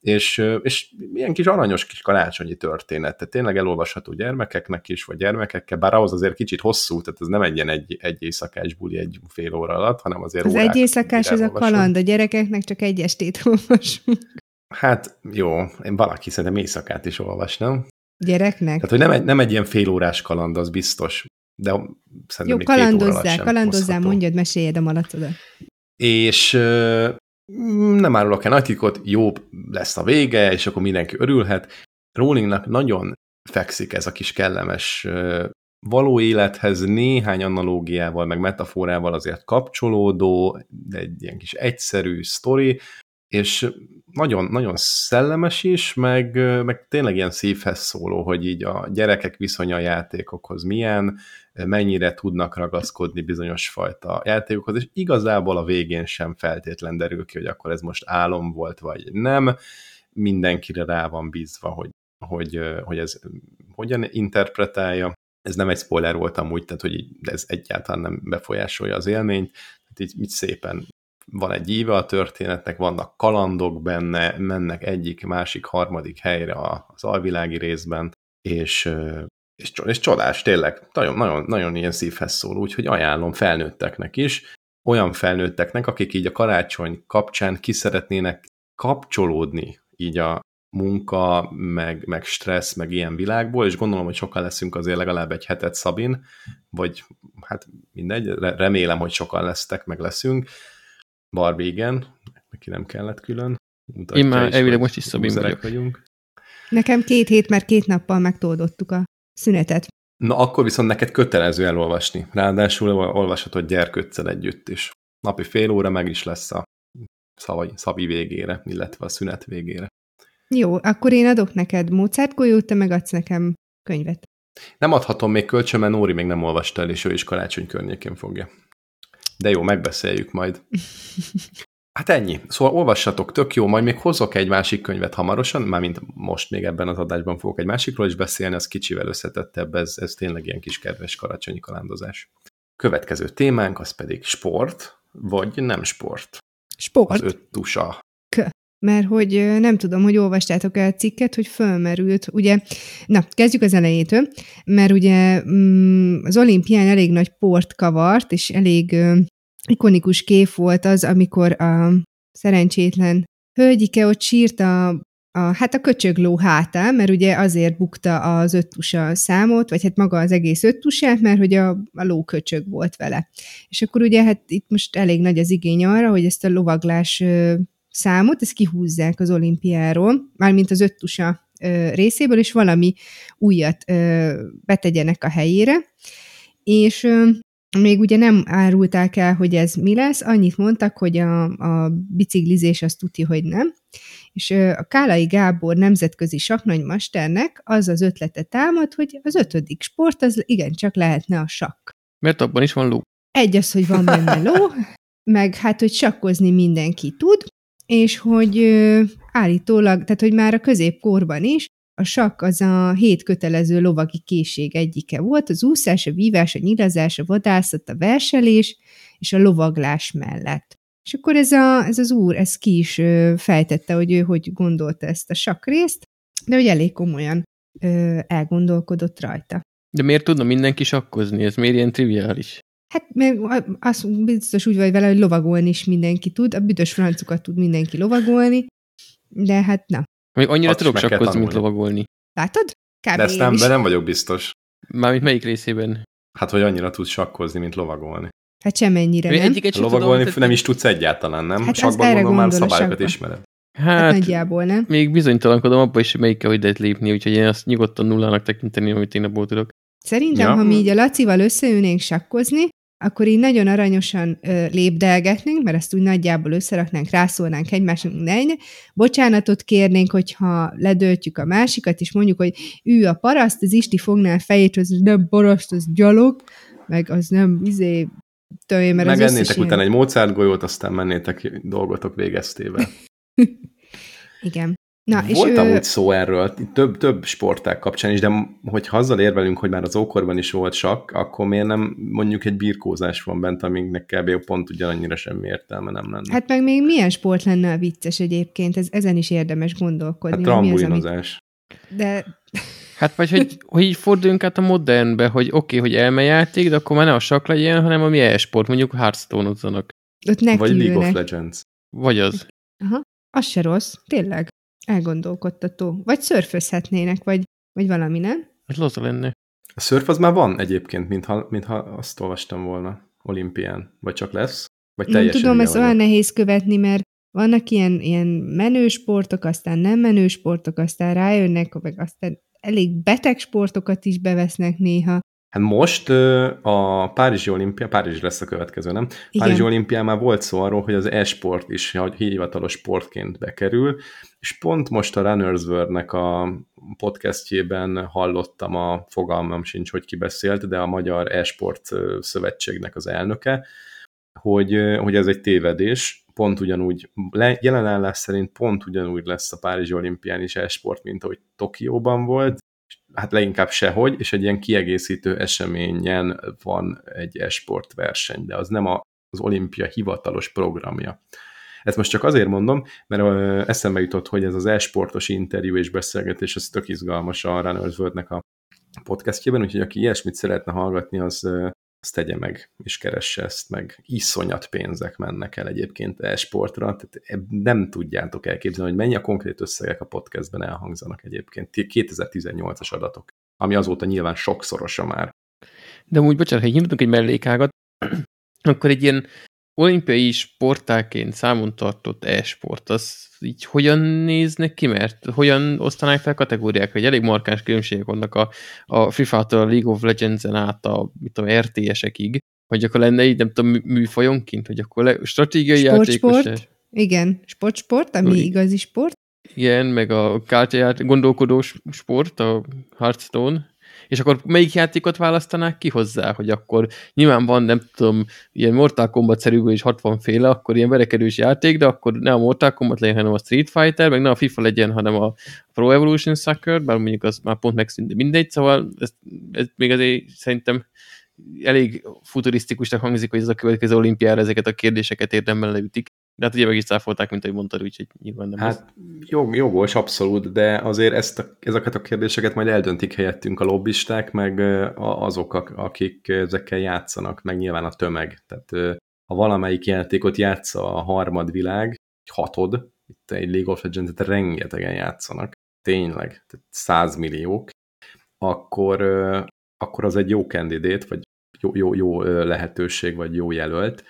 és, és ilyen kis aranyos kis karácsonyi történet, tehát tényleg elolvasható gyermekeknek is, vagy gyermekekkel, bár ahhoz azért kicsit hosszú, tehát ez nem egy ilyen egy, egy éjszakás buli egy fél óra alatt, hanem azért az órák. Az egy éjszakás az a kaland, a gyerekeknek csak egy estét olvasunk. Hát jó, én valaki szerintem éjszakát is olvasnám. Gyereknek? Tehát, hogy nem egy, nem egy ilyen félórás kaland, az biztos, de szerintem jó, még két óra alatt sem kalandozzál, mondjad, meséljed a malacodat. És euh, nem árulok el nagy titkot, jó lesz a vége, és akkor mindenki örülhet. Rowlingnak nagyon fekszik ez a kis kellemes euh, való élethez néhány analógiával, meg metaforával azért kapcsolódó, egy ilyen kis egyszerű sztori, és nagyon, nagyon szellemes is, meg, meg tényleg ilyen szívhez szóló, hogy így a gyerekek viszonya a játékokhoz milyen, mennyire tudnak ragaszkodni bizonyos fajta játékokhoz, és igazából a végén sem feltétlen derül ki, hogy akkor ez most álom volt, vagy nem. Mindenkire rá van bízva, hogy, hogy, hogy ez hogyan interpretálja. Ez nem egy spoiler volt amúgy, tehát hogy ez egyáltalán nem befolyásolja az élményt. Hát így, így szépen van egy íve a történetnek, vannak kalandok benne, mennek egyik, másik, harmadik helyre az alvilági részben, és, és, és csodás, tényleg, nagyon, nagyon, nagyon ilyen szívhez szóló, úgyhogy ajánlom felnőtteknek is, olyan felnőtteknek, akik így a karácsony kapcsán ki szeretnének kapcsolódni így a munka, meg, meg stressz, meg ilyen világból, és gondolom, hogy sokan leszünk azért legalább egy hetet Szabin, vagy hát mindegy, remélem, hogy sokan lesztek, meg leszünk, Barbie, igen, neki nem kellett külön. Mutatja, én már elvileg most is Szabin vagyok. vagyunk. Nekem két hét, mert két nappal megtoldottuk a szünetet. Na akkor viszont neked kötelező elolvasni. Ráadásul olvashatod gyerkőccel együtt is. Napi fél óra meg is lesz a szavai, Szabi végére, illetve a szünet végére. Jó, akkor én adok neked Mozart golyót, te meg adsz nekem könyvet. Nem adhatom még kölcsön, mert Nóri még nem olvasta el, és ő is karácsony környékén fogja. De jó, megbeszéljük majd. Hát ennyi. Szóval olvassatok, tök jó, majd még hozok egy másik könyvet hamarosan, mármint most még ebben az adásban fogok egy másikról is beszélni, az kicsivel összetettebb, ez, ez tényleg ilyen kis kedves karácsonyi kalándozás. Következő témánk az pedig sport, vagy nem sport. Sport. Az öt tusa. K- mert hogy nem tudom, hogy olvastátok el a cikket, hogy fölmerült, ugye, na, kezdjük az elejétől, mert ugye az olimpián elég nagy port kavart, és elég ikonikus kép volt az, amikor a szerencsétlen hölgyike ott sírt a, a, hát a köcsögló hátán, mert ugye azért bukta az öttusa számot, vagy hát maga az egész öttusát, mert hogy a, a ló köcsög volt vele. És akkor ugye hát itt most elég nagy az igény arra, hogy ezt a lovaglás számot, ezt kihúzzák az olimpiáról, mármint az öttusa ö, részéből, és valami újat ö, betegyenek a helyére, és ö, még ugye nem árulták el, hogy ez mi lesz, annyit mondtak, hogy a, a biciklizés az tuti, hogy nem, és ö, a Kálai Gábor nemzetközi sakknagymesternek az az ötlete támad, hogy az ötödik sport az igencsak lehetne a sakk. Mert abban is van ló. Egy az, hogy van benne ló, meg hát, hogy sakkozni mindenki tud, és hogy ö, állítólag, tehát, hogy már a középkorban is a sakk az a hét kötelező lovagi készség egyike volt, az úszás, a vívás, a nyilazás, a vadászat, a verselés és a lovaglás mellett. És akkor ez, a, ez az úr, ez ki is ö, fejtette, hogy ő hogy gondolta ezt a sakk részt, de hogy elég komolyan ö, elgondolkodott rajta. De miért tudna mindenki sakkozni? Ez miért ilyen triviális? Hát mert azt biztos úgy vagy vele, hogy lovagolni is mindenki tud, a büdös francukat tud mindenki lovagolni, de hát na. Még annyira azt tudok sakkozni, mint lovagolni. Látod? Kb. De ezt nem, de nem vagyok biztos. Mármint melyik részében? Hát, hogy annyira tudsz sakkozni, mint lovagolni. Hát semennyire, nem? Lovagolni tudom, nem is tudsz egyáltalán, nem? Hát sakban gondolom, gondol már szabályokat ismered. Hát, hát nagyjából, nem? Még bizonytalankodom abban is, melyik kell, hogy lehet lépni, úgyhogy én azt nyugodtan nullának tekinteni, amit én abból tudok. Szerintem, ja. ha mi így a Lacival összeülnénk sakkozni, akkor így nagyon aranyosan ö, lépdelgetnénk, mert ezt úgy nagyjából összeraknánk, rászólnánk egymásnak, ne, ne. Bocsánatot kérnénk, hogyha ledöltjük a másikat, és mondjuk, hogy ő a paraszt, az Isti fogná a fejét, az nem paraszt, az gyalog, meg az nem izé töljé, mert meg az ennétek ilyen... utána egy Mozart golyót, aztán mennétek dolgotok végeztével. Igen. Na, volt amúgy ő... szó erről, több, több sporták kapcsán is, de hogyha azzal érvelünk, hogy már az ókorban is volt sakk, akkor miért nem mondjuk egy birkózás van bent, aminek kb. Pont ugyanannyira semmi értelme nem lenne. Hát meg még milyen sport lenne a vicces egyébként, ez, ezen is érdemes gondolkodni. Hát trambulinozás. Amit... De... Hát vagy, hogy, hogy így forduljunk át a modernbe, hogy oké, okay, hogy elmejáték, de akkor már nem a sakk legyen, hanem a mi e-sport, mondjuk Hearthstone-ozzanak. Vagy League of Legends. Vagy az. Aha, az se rossz, tényleg. Elgondolkodtató. Vagy szörfözhetnének, vagy, vagy valami, nem? Ez laza lenne. A szörf az már van egyébként, mintha, mintha azt olvastam volna olimpián. Vagy csak lesz? Vagy teljesen. Nem tudom, ez olyan nehéz követni, mert vannak ilyen, ilyen menő sportok, aztán nem menő sportok, aztán rájönnek, meg aztán elég beteg sportokat is bevesznek néha. Hát most a Párizsi Olimpia, Párizs lesz a következő, nem? Igen. Párizsi Olimpián már volt szó arról, hogy az e-sport is hivatalos sportként bekerül, és pont most a Runner's World-nek a podcastjében hallottam, a fogalmam sincs, hogy ki beszélt, de a Magyar E-sport Szövetségnek az elnöke, hogy, hogy ez egy tévedés, pont ugyanúgy, jelen állás szerint pont ugyanúgy lesz a Párizsi Olimpián is e-sport, mint ahogy Tokióban volt, hát leginkább sehogy, és egy ilyen kiegészítő eseményen van egy e-sport verseny, de az nem az olimpia hivatalos programja. Ezt most csak azért mondom, mert eszembe jutott, hogy ez az e-sportos interjú és beszélgetés, az tök izgalmas a Runner's World-nek a podcastjében, úgyhogy aki ilyesmit szeretne hallgatni, az, az tegye meg, és keresse ezt meg. Iszonyat pénzek mennek el egyébként e-sportra, tehát nem tudjátok elképzelni, hogy mennyi a konkrét összegek a podcastben elhangzanak egyébként. kétezer-tizennyolcas adatok, ami azóta nyilván sokszorosa már. De úgy, bocsánat, ha nyitunk egy mellékágat, akkor egy ilyen olimpiai sportáként számon tartott e-sport, az így hogyan néznek ki, mert hogyan osztanák fel kategóriák, hogy elég markáns különbségek vannak a, a FIFA-tól, a League of Legends-en át a, mit tudom, er té esekig, hogy akkor lenne így, nem tudom, műfajonként, hogy akkor le, stratégiai játékos. Igen, sport-sport, ami Uri. Igazi sport. Igen, meg a kártyaját, gondolkodó sport, a Hearthstone. És akkor melyik játékot választanák ki hozzá, hogy akkor nyilván van, nem tudom, ilyen Mortal Kombat-szerűből is hatvan féle, akkor ilyen verekedős játék, de akkor ne a Mortal Kombat legyen, hanem a Street Fighter, meg ne a FIFA legyen, hanem a Pro Evolution Soccer, bár mondjuk az már pont megszűnt, de mindegy, szóval ez, ez még azért szerintem elég futurisztikusnak hangzik, hogy ez a következő olimpiára ezeket a kérdéseket érdemben leütik. De hát ugye meg is cáfolták, mint ahogy mondtad, úgyhogy nyilván nem. Hát jog, jogos, abszolút, de azért ezt a, ezeket a kérdéseket majd eldöntik helyettünk a lobbisták, meg azok, akik ezekkel játszanak, meg nyilván a tömeg. Tehát ha valamelyik játékot játsza a harmad világ, egy hatod, itt egy League of Legends-et rengetegen játszanak, tényleg, tehát százmilliók, akkor, akkor az egy jó kandidát, vagy jó, jó, jó lehetőség, vagy jó jelölt,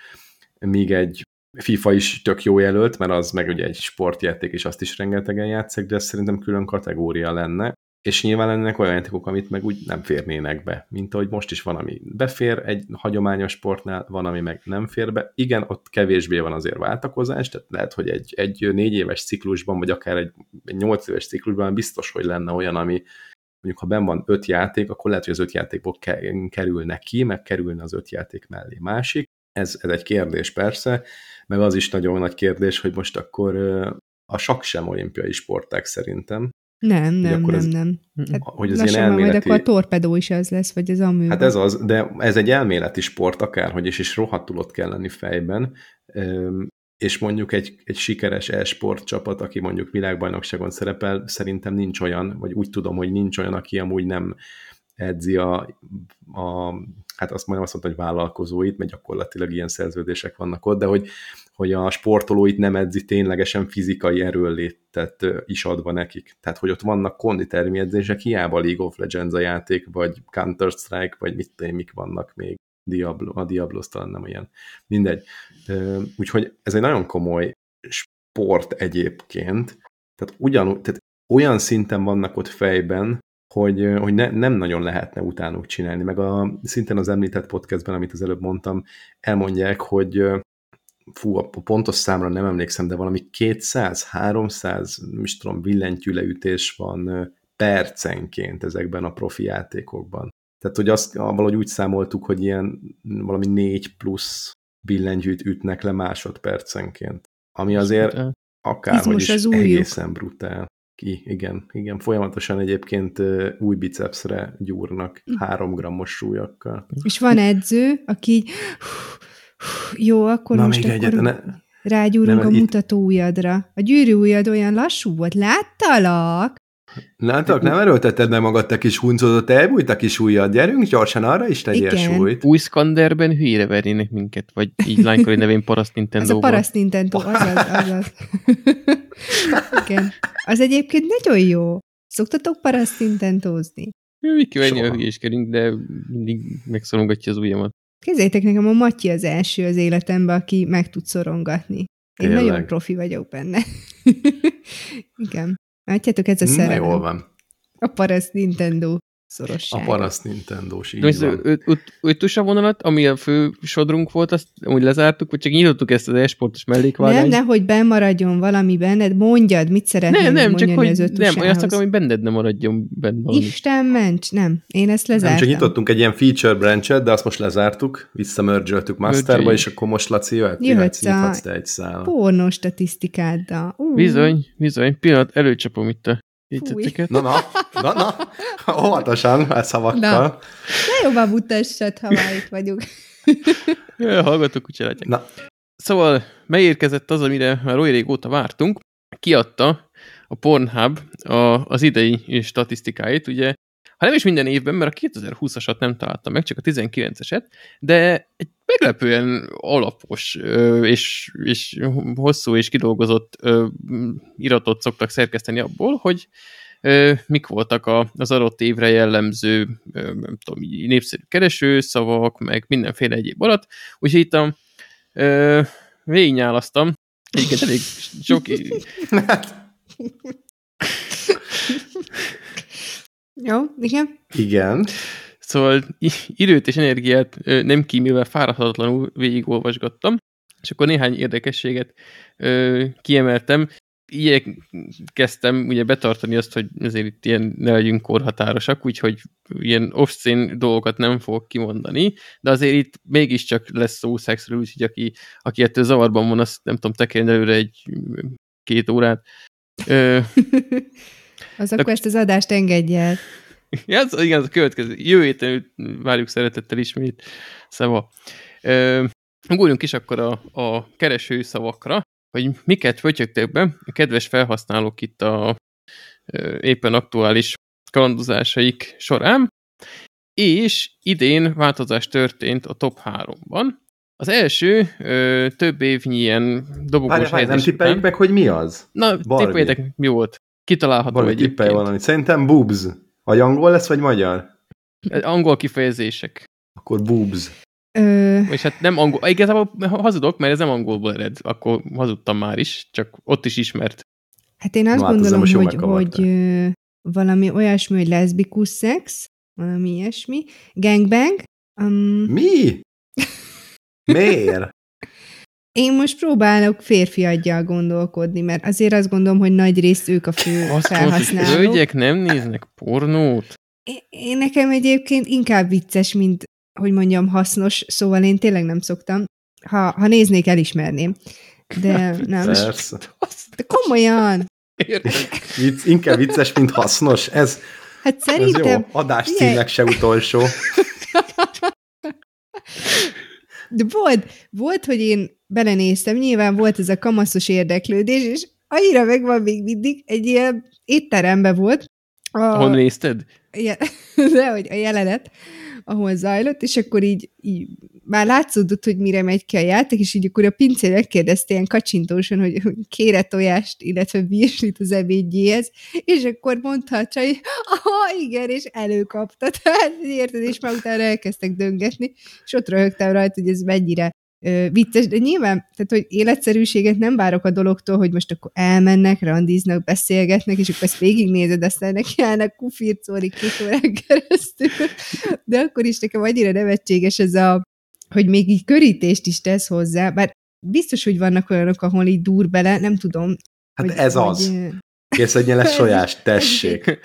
míg egy FIFA is tök jó jelölt, mert az meg ugye egy sportjáték, és azt is rengetegen játszik, de ez szerintem külön kategória lenne, és nyilván lennek olyan játékok, amit meg úgy nem férnének be, mint ahogy most is van, ami befér egy hagyományos sportnál, van, ami meg nem fér be. Igen, ott kevésbé van azért váltakozás, tehát lehet, hogy egy, egy négy éves ciklusban, vagy akár egy, egy nyolc éves ciklusban biztos, hogy lenne olyan, ami, mondjuk ha benn van öt játék, akkor lehet, hogy az öt játékból kerülne ki, meg kerülne az öt játék mellé másik. Ez, ez egy kérdés persze, meg az is nagyon nagy kérdés, hogy most akkor a sakk sem olimpiai sportág szerintem. Nem, nem, nem, az, nem. Hát hogy az lassan elméleti... majd akkor a torpedó is az lesz, vagy az amű. Hát ez az, de ez egy elméleti sport akárhogy, és is rohadtul ott kell lenni fejben, és mondjuk egy, egy sikeres e-sport csapat, aki mondjuk világbajnokságon szerepel, szerintem nincs olyan, vagy úgy tudom, hogy nincs olyan, aki amúgy nem edzi a, a hát azt majdnem azt mondta, hogy vállalkozóit, mert gyakorlatilag ilyen szerződések vannak ott, de hogy, hogy a sportolóit nem edzi ténylegesen fizikai erőnlétet is adva nekik. Tehát, hogy ott vannak konditermi edzések, hiába League of Legends a játék, vagy Counter-Strike, vagy mit tudom, mik vannak még. Diablo, a Diablo talán nem ilyen. Mindegy. Úgyhogy ez egy nagyon komoly sport egyébként. Tehát, ugyanúgy, tehát olyan szinten vannak ott fejben, hogy, hogy ne, nem nagyon lehetne utánuk csinálni. Meg a, szintén az említett podcastben, amit az előbb mondtam, elmondják, hogy fú, a pontos számra nem emlékszem, de valami kétszáz-háromszáz, most tudom, billentyűleütés van percenként ezekben a profi játékokban. Tehát, hogy azt valahogy úgy számoltuk, hogy ilyen valami négy plusz billentyűt ütnek le másodpercenként. Ami azért akárhogy is egészen brutál. Ki, igen, igen, folyamatosan egyébként új bicepsre gyúrnak három grammos súlyakkal. És van edző, aki így, jó, akkor na, most akkor egyet, ne, rágyúrunk nem, a mutató ujjadra. A gyűrű ujjad olyan lassú volt, láttalak! Láttak, nem erőltetted be magad, te kis huncozott, elbújt a kis ujjad, gyerünk gyorsan, arra is legyél súlyt. Új Skanderben hülyére vernének minket, vagy így lánykori nevén Paraszt Nintendóval. Az a Paraszt Nintendo, azaz, azaz. Igen. Az egyébként nagyon jó. Szoktatok Paraszt Nintendozni? Mi kívánja, hülyéskedünk, de mindig megszorongatja az ujjamat. Kézzétek nekem, a Matyi az első az életemben, aki meg tud szorongatni. Én Tényleg. Nagyon profi vagyok benne. Igen. Látjátok, ez a szerelem. Na, jól van. A paraszt Nintendo szorosság. A paraszt Nintendós, így most van. Ötös a vonalat, ami a fő sodrunk volt, azt úgy lezártuk, vagy csak nyitottuk ezt az e-sportos mellékvágányt. Nem, nehogy bennmaradjon valami benned, mondjad, mit szeretnél ne, nem, mondjani csak, hogy az ötösához. Nem, azt akarom, hogy benned ne maradjon benn valami. Isten ments, nem, én ezt lezártam. Nem, csak nyitottunk egy ilyen feature branchet, de azt most lezártuk, visszamörgyöltük masterba, és akkor most Laci jöhet, jöhetsz, nyithatsz te egy szállal. Pornó statisztikáddal. Uh. Bizony, bizony, pillanat, előcsapom itt a na, na, na, na, óvatosan, ez szavakkal. Na, ne jobban mutassad, ha már itt vagyunk. Jö, hallgatok, kucsolátják. Na. Szóval megérkezett az, amire már oly régóta vártunk. Kiadta a Pornhub a, az idei statisztikáit, ugye, ha nem is minden évben, mert a kétezer-húszasat nem találtam meg, csak a tizenkilenceset, de egy meglepően alapos és, és hosszú és kidolgozott iratot szoktak szerkeszteni abból, hogy mik voltak az adott évre jellemző, nem tudom, népszerű keresőszavak, meg mindenféle egyéb alatt. Úgyhogy itt a végignyálasztam. Egyébként elég sok... Jó, igen. Igen. Szóval időt és energiát nem kímélve fáradhatatlanul végigolvasgattam, és akkor néhány érdekességet ö, kiemeltem. Igyekeztem ugye betartani azt, hogy azért itt ilyen ne legyünk korhatárosak, úgyhogy ilyen obszcén dolgokat nem fogok kimondani, de azért itt mégiscsak lesz szó szexről, úgyhogy aki, aki ettől zavarban van, azt nem tudom, tekerjen előre egy-két órát. Ö, az akkor de... ezt az adást engedje el. Ja, az, igen, az a következő. Jövő héten várjuk szeretettel ismét. Szeva. Ugorjunk is akkor a, a kereső szavakra, hogy miket fötyögtek be a kedves felhasználók itt a ö, éppen aktuális kalandozásaik során, és idén változás történt a top háromban. Az első ö, több évnyi ilyen dobogós helyzés. Nem tippeljük meg, hogy mi az? Na, tippeljetek, mi volt. Kitalálható egyébként. Tippelj valamit. Szerintem boobs. Vagy angol lesz, vagy magyar? Angol kifejezések. Akkor boobs. Ö... És hát nem angol. Igazából hazudok, mert ez nem angolból ered. Akkor hazudtam már is, csak ott is ismert. Hát én azt no, gondolom, hát hogy, hogy ö, valami olyasmi, hogy leszbikus szex, valami ilyesmi. Gangbang. Um... Mi? Miért? Én most próbálok férfiaggyal gondolkodni, mert azért azt gondolom, hogy nagy részt ők a fő felhasználók. Hölgyek nem néznek pornót? Én nekem egyébként inkább vicces, mint, hogy mondjam, hasznos, szóval én tényleg nem szoktam. Ha, ha néznék, elismerném. De nem. Persze. De komolyan. Vicc, inkább vicces, mint hasznos. Ez, hát szerintem, ez jó. Adás címnek se utolsó. De volt, volt, hogy én belenéztem, nyilván volt ez a kamaszos érdeklődés, és annyira megvan még mindig, egy ilyen étteremben volt. A... Hol nézted? Ja, de hogy a jelenet, ahol zajlott, és akkor így, így már látszódott, hogy mire megy ki a játék, és így akkor a pincér megkérdezte ilyen kacsintósan, hogy kére tojást, illetve virslit az ebédjéhez, és akkor mondta a csaj, hogy ah, igen, és előkapta. Tehát érted, és már utána elkezdtek döngetni, és ott röhögtem rajta, hogy ez mennyire ö, vicces, de nyilván, tehát, hogy életszerűséget nem várok a dologtól, hogy most akkor elmennek, randiznak, beszélgetnek, és akkor ezt végignézed, aztán nekiállnak kufircolni két órán keresztül. De akkor is nekem annyira nevetséges ez a, hogy még így körítést is tesz hozzá, bár biztos, hogy vannak olyanok, ahol így dur bele, nem tudom. Hát hogy, ez hogy, az. Kész egy ilyen lesolyást, tessék.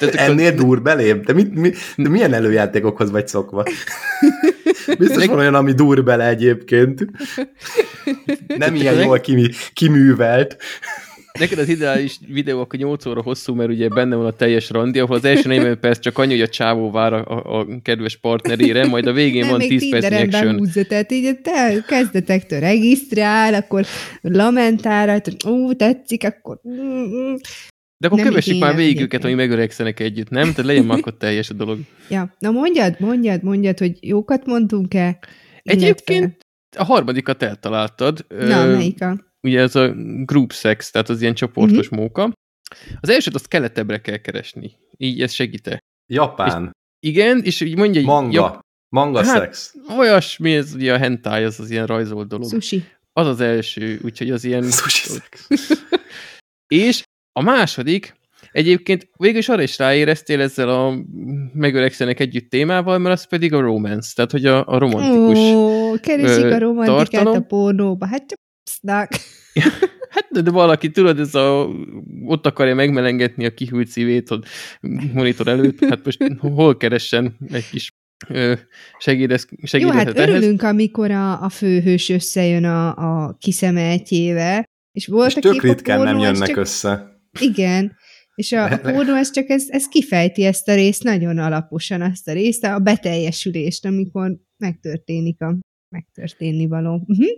Ennél dur belém? De, mit, mi, de milyen előjátékokhoz vagy szokva? Biztos van olyan, ami dur bele egyébként. Nem ilyen jól kimű, kiművelt. Neked az ideális videó akkor nyolc óra hosszú, mert ugye benne van a teljes randi, ahol az első negyven perc csak annyi, hogy a csávó vár a, a kedves partnerére, majd a végén nem, van tíz perc reaction. Húzza, tehát így te kezdetektől regisztrál, akkor lamentál, ó, tetszik, akkor... De akkor kövessük már végig őket, hogy megöregszenek együtt, nem? Tehát legyen már akkor teljes a dolog. Ja, na mondjad, mondjad, mondjad, hogy jókat mondtunk-e? Egyébként a harmadikat eltaláltad. Na, melyik a... Ugye ez a group sex, tehát az ilyen csoportos uh-huh. móka. Az elsőt azt keletebbre kell keresni. Így ez segít-e? Japán. És igen, és így mondja... Manga. Jap... Manga hát, szex. Olyasmi, ez ugye a hentai, az az ilyen rajzolt dolog. Sushi. Az az első, úgyhogy az ilyen... Sushi szex. És a második, egyébként végül is arra is ráéreztél ezzel a megöregszenek együtt témával, mert az pedig a romance, tehát hogy a, a romantikus Ó, keresik ö, a romantikát tartalom. A pornóba. Hát csak psznak. Hát de, de valaki, tudod, ez a, ott akarja megmelengetni a kihűlt szívét a monitor előtt, hát most hol keressen egy kis segédes, segédezhet. Jó, hát örülünk, ehhez. Amikor a, a főhős összejön a, a kiszemeltjével, és volt és a kép a ritkán pornó, nem jönnek csak, össze. Igen, és a, a pornó, ez csak ez, ez kifejti ezt a részt, nagyon alaposan azt a részt, a beteljesülést, amikor megtörténik a megtörténni való. Uh-huh.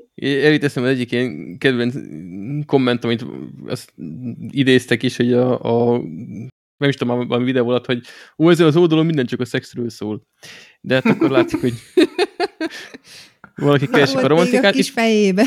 Elíteszem az egyik ilyen kedvenc komment, amit azt idéztek is, hogy a, a nem is tudom, valami videó alatt, hogy ó, ezen az oldalon minden csak a szexről szól. De hát akkor látszik, hogy valaki keresik a romantikát. Kis fejébe.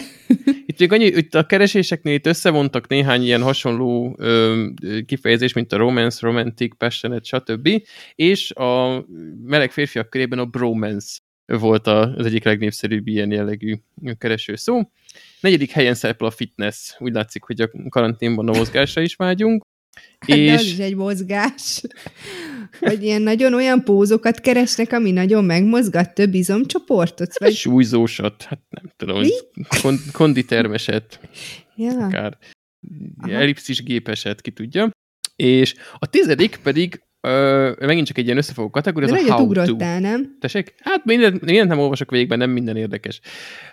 Itt még annyi, itt a kereséseknél itt összevontak néhány ilyen hasonló ö, kifejezés, mint a romance, romantic, passionate, stb. És a meleg férfiak körében a bromance volt az egyik legnépszerűbb ilyen jellegű kereső szó. Negyedik helyen szerepel a fitness. Úgy látszik, hogy a karanténban a mozgásra is vágyunk. Hát és... az is egy mozgás. Vagy ilyen nagyon olyan pózokat keresnek, ami nagyon megmozgat több izomcsoportot. Vagy... Súlyzósat, hát nem tudom. Kon- konditermeset. Ja. Akár ellipszis gépeset, ki tudja. És a tizedik pedig Ö, megint csak egy ilyen összefogó kategória, az a how ugrottál, to. Nem? Tessék? Hát mindent, mindent nem olvasok végben, nem minden érdekes.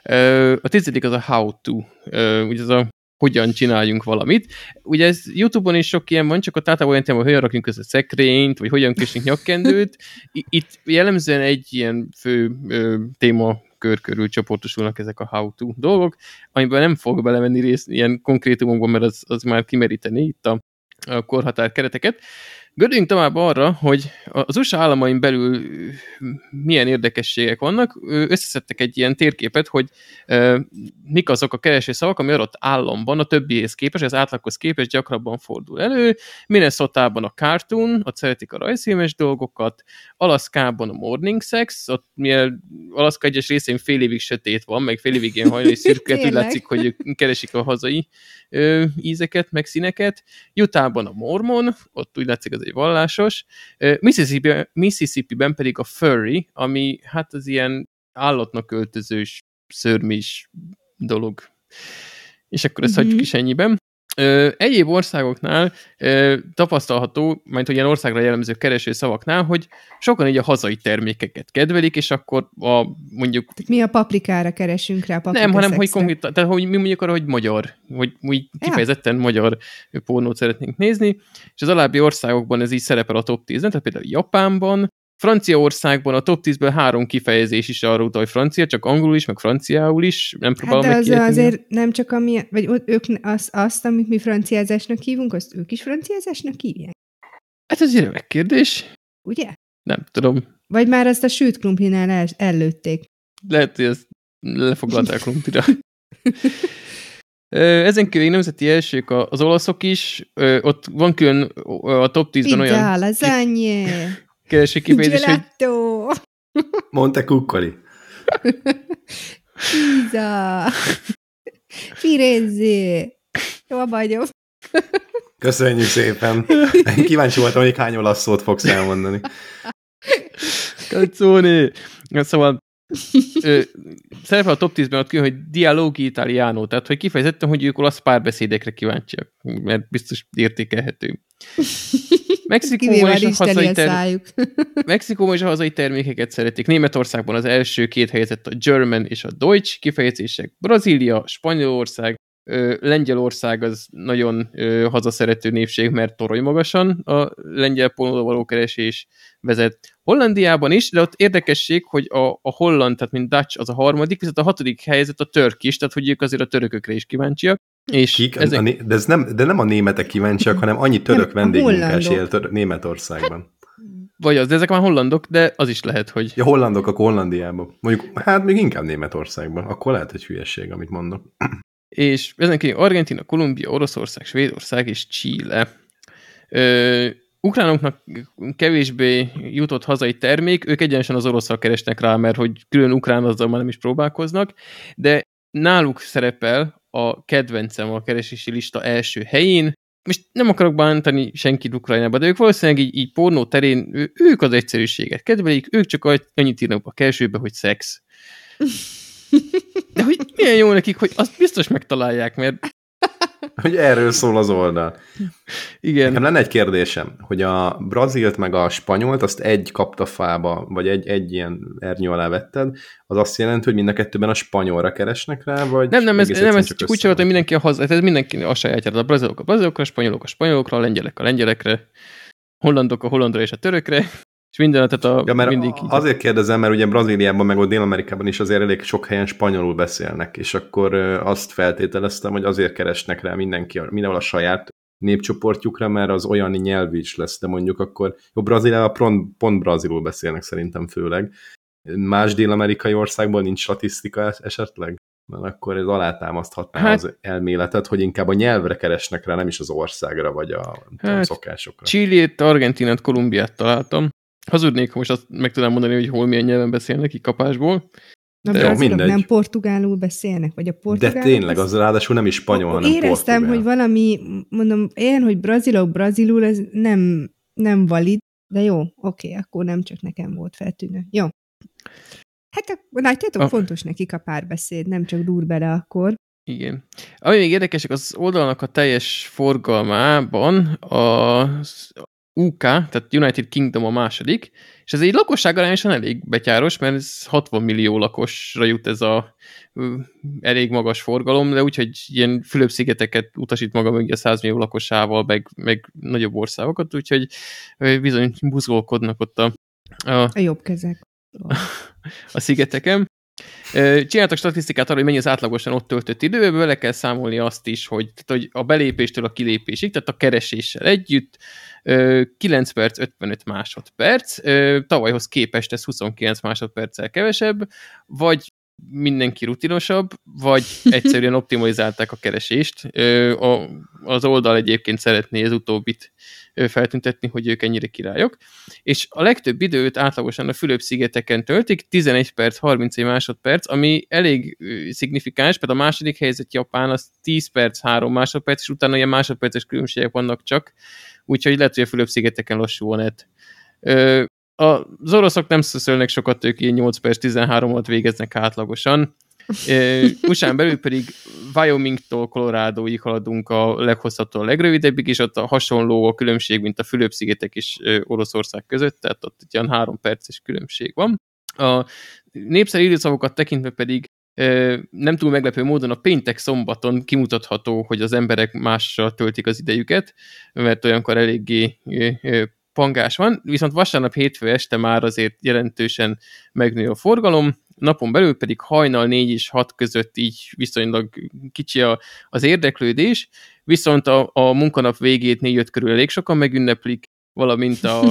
Ö, a tizedik az a how to. Ö, ugye az a hogyan csináljunk valamit. Ugye ez YouTube-on is sok ilyen van, csak ott általában olyan témában, hogy hogyan rakjunk össze szekrényt, vagy hogyan kössünk nyakkendőt. Itt jellemzően egy ilyen fő ö, téma kör körül csoportosulnak ezek a how to dolgok, amiben nem fogok belemenni részt ilyen konkrétumokban, mert az, az már kimeríteni itt a, a korhatár kereteket. Gördüljünk tovább arra, hogy az u es á államain belül milyen érdekességek vannak. Összeszedtek egy ilyen térképet, hogy uh, mik azok a kereső szavak, ami adott államban a többihez képest, az átlaghoz képest gyakrabban fordul elő. Minnesotában a cartoon, ott szeretik a rajzfilmes dolgokat. Alaszkában a morning sex, ott milyen Alaszka egyes részén fél évig sötét van, meg fél évig ilyen hajnali szürke, úgy látszik, hogy keresik a hazai ö, ízeket, meg színeket. Utahban a mormon, ott úgy látszik az egy vallásos. Mississippi-ben pedig a furry, ami hát az ilyen állatnak öltözős szörmis dolog. És akkor ezt mm-hmm. hagyjuk is ennyiben. Ö, egyéb országoknál ö, tapasztalható, majd hogy ilyen országra jellemző kereső szavaknál, hogy sokan így a hazai termékeket kedvelik, és akkor a, mondjuk... Mi a paprikára keresünk rá, paprika Nem, hanem szexre. hogy konkrét, tehát hogy mi mondjuk arra, hogy magyar, hogy úgy kifejezetten ja. magyar pornót szeretnénk nézni, és az alábbi országokban ez így szerepel a top tízben, tehát például Japánban, Franciaországban a top tízből három kifejezés is arra utal, hogy francia, csak angolul is, meg franciául is. Nem próbálom hát az azért nem csak a mi, vagy ők az, azt, amit mi franciázásnak hívunk, azt ők is franciázásnak hívják. Hát ez egy remek kérdés. Ugye? Nem tudom. Vagy már azt a sült krumplinál el, ellőtték. Lehet, hogy ezt lefoglalták krumplira. Ezen kívül nemzeti elsők az olaszok is. Ott van külön a top tízben olyan... Pizza, lasagne... Kereső kifejezés, hogy... Monte Cuccoli. Pisa. Firenze. Jól vagyok. Köszönjük szépen. Kíváncsi voltam, hogy hány olasz szót fogsz elmondani. Cazzone. Szóval ö, szerepel a top tízben ott külön, hogy dialogi italiano, tehát hogy kifejezetten, hogy ők olasz párbeszédekre kíváncsiak, mert biztos értékelhető. Mexikóban is, is, ter... Mexikóban is a hazai termékeket szeretik. Németországban az első két helyezett a German és a Deutsch kifejezések. Brazília, Spanyolország, Lengyelország az nagyon hazaszerető népség, mert torony magasan a lengyel pornóval való keresés vezet. Hollandiában is, de ott érdekesség, hogy a, a holland, tehát mint Dutch az a harmadik, viszont a hatodik helyezett a török is, tehát hogy ők azért a törökökre is kíváncsiak. És Kik? Ezek... né... de, ez nem, de nem a németek kíváncsiak, hanem annyi török vendégmunkás él tör... Németországban. Vagy az, de ezek már hollandok, de az is lehet, hogy... Ja, hollandok, akkor Hollandiában. Mondjuk, hát még inkább Németországban. Akkor lehet, hogy hülyesség, amit mondok. És ezen kívül Argentína, Kolumbia, Oroszország, Svédország és Chile. Ö, ukránoknak kevésbé jutott hazai termék, ők egyenesen az oroszra keresnek rá, mert hogy külön ukrán azzal már nem is próbálkoznak, de náluk szerepel a kedvencem a keresési lista első helyén. Most nem akarok bántani senkit Ukrajnába, de ők valószínűleg így, így pornó terén, ők az egyszerűséget kedvelik, ők csak annyit írnak a keresőbe, hogy szex. De hogy milyen jó nekik, hogy azt biztos megtalálják, mert... Hogy erről szól az oldal. Igen. Nekem lenne egy kérdésem, hogy a brazilt meg a spanyolt, azt egy kapta fába, vagy egy, egy ilyen ernyő alá vetted, az azt jelenti, hogy mind a kettőben a spanyolra keresnek rá, vagy... Nem, nem, ez, nem, ez csak úgy volt, hogy mindenki a haza, ez mindenki a sajátjára, a brazilok a brazilokra, a spanyolok a spanyolokra, a lengyelek a lengyelekre, hollandok a hollandra és a törökre. És minden, tehát a, ja, mert mindig... Azért kérdezem, mert ugye Brazíliában, meg ott Dél-Amerikában is azért elég sok helyen spanyolul beszélnek, és akkor azt feltételeztem, hogy azért keresnek rá mindenki, mindenhol a saját népcsoportjukra, mert az olyan nyelvű is lesz, de mondjuk akkor jó, Brazíliában pont, pont brazilul beszélnek szerintem főleg. Más dél-amerikai országból nincs statisztika esetleg? Mert akkor ez alátámaszthatná hát, az elméletet, hogy inkább a nyelvre keresnek rá, nem is az országra, vagy a hát, tudom, szokásokra. Chilét, Argentinát, Kolumbiát találtam. Hazudnék, ha most azt meg tudnám mondani, hogy hol milyen nyelven beszélnek így kapásból. Na, de azok nem portugálul beszélnek, vagy a portugál. De tényleg, az ráadásul nem is spanyol, hanem portugál. Éreztem, hogy valami, mondom, én, hogy brazilok, brazilul, ez nem, nem valid, de jó, oké, akkor nem csak nekem volt feltűnő. Jó. Hát, látjátok, a... fontos nekik a párbeszéd, nem csak dur bele akkor. Igen. Ami még érdekesek, az oldalnak a teljes forgalmában az... u ká, tehát United Kingdom a második, és ez egy lakosság arányosan elég betyáros, mert ez hatvan millió lakosra jut ez a ö, elég magas forgalom, de úgyhogy ilyen Fülöp-szigeteket utasít maga mögé a száz millió lakosával, meg, meg nagyobb országokat, úgyhogy ö, bizony buzgolkodnak ott a... A, a jobb kezek. A szigeteken. Csináltak statisztikát arra, hogy mennyi az átlagosan ott töltött idő, ebből le kell számolni azt is, hogy, tehát, hogy a belépéstől a kilépésig, tehát a kereséssel együtt kilenc perc, ötvenöt másodperc, tavalyhoz képest ez huszonkilenc másodperccel kevesebb, vagy mindenki rutinosabb, vagy egyszerűen optimalizálták a keresést. A, az oldal egyébként szeretné az utóbbit feltüntetni, hogy ők ennyire királyok. És a legtöbb időt átlagosan a Fülöp-szigeteken töltik, tizenegy perc, harmincegy másodperc, ami elég szignifikáns, például a második helyzet Japán, az tíz perc, három másodperc, és utána ilyen másodperces különbségek vannak csak, úgyhogy lehet, hogy a Fülöp-szigeteken lassú van ett. Az oroszok nem szöszölnek sokat, ők ilyen nyolc perc, tizenhárom alatt végeznek átlagosan. u es á-n belül pedig Wyomingtól Coloradoig haladunk a leghosszabbtól a legrövidebbig, és ott a hasonló a különbség, mint a Fülöp-szigetek és Oroszország között, tehát ott ilyen három perces különbség van. A népszerű időszakokat tekintve pedig nem túl meglepő módon a péntek-szombaton kimutatható, hogy az emberek mással töltik az idejüket, mert olyankor eléggé pangás van, viszont vasárnap hétfő este már azért jelentősen megnő a forgalom, napon belül pedig hajnal négy és hat között így viszonylag kicsi a, az érdeklődés, viszont a, a munkanap végét négy öt körül elég sokan megünneplik, valamint a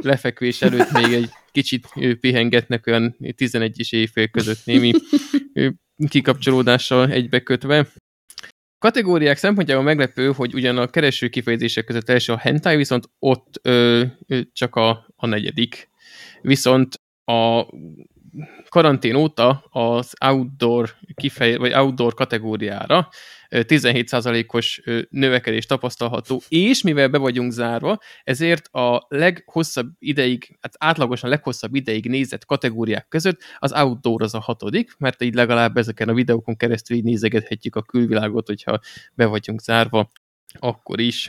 lefekvés előtt még egy kicsit pihengetnek olyan tizenegy és éjfél között némi kikapcsolódással egybekötve. Kategóriák szempontjából meglepő, hogy ugyan a kereső kifejezések között első a hentai, viszont ott ö, csak a, a negyedik. Viszont a karantén óta az outdoor, kifeje, vagy outdoor kategóriára tizenhét százalékos növekedés tapasztalható, és mivel be vagyunk zárva, ezért a leghosszabb ideig, hát átlagosan leghosszabb ideig nézett kategóriák között az outdoor az a hatodik, mert így legalább ezeken a videókon keresztül így nézegethetjük a külvilágot, hogyha be vagyunk zárva, akkor is.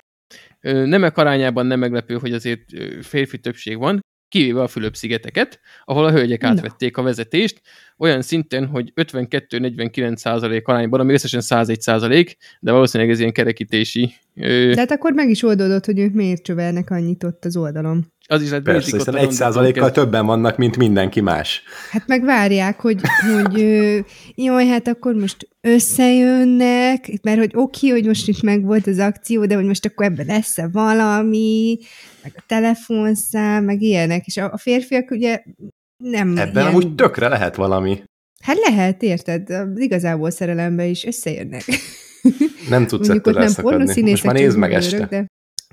Nemek arányában nem meglepő, hogy azért férfi többség van, kivéve a Fülöp-szigeteket, ahol a hölgyek átvették a vezetést, olyan szinten, hogy ötvenkettő-negyvenkilenc százalék arányban, ami összesen százegy százalék, de valószínűleg ez ilyen kerekítési... Ö... De hát akkor meg is oldódott, hogy ők miért csövelnek annyit ott az oldalon. Az is lehet, persze, hiszen egy százalékkal többen vannak, mint mindenki más. Hát meg várják, hogy, hogy ö, jaj, hát akkor most összejönnek, mert hogy oké, okay, hogy most itt meg volt az akció, de hogy most akkor ebben lesz-e valami, meg a telefonszám, meg ilyenek, és a, a férfiak ugye nem... Ebben ilyen... amúgy tökre lehet valami. Hát lehet, érted? Igazából szerelemben is összejönnek. Nem tudsz ettől elszakadni. Most már nézd meg este. De...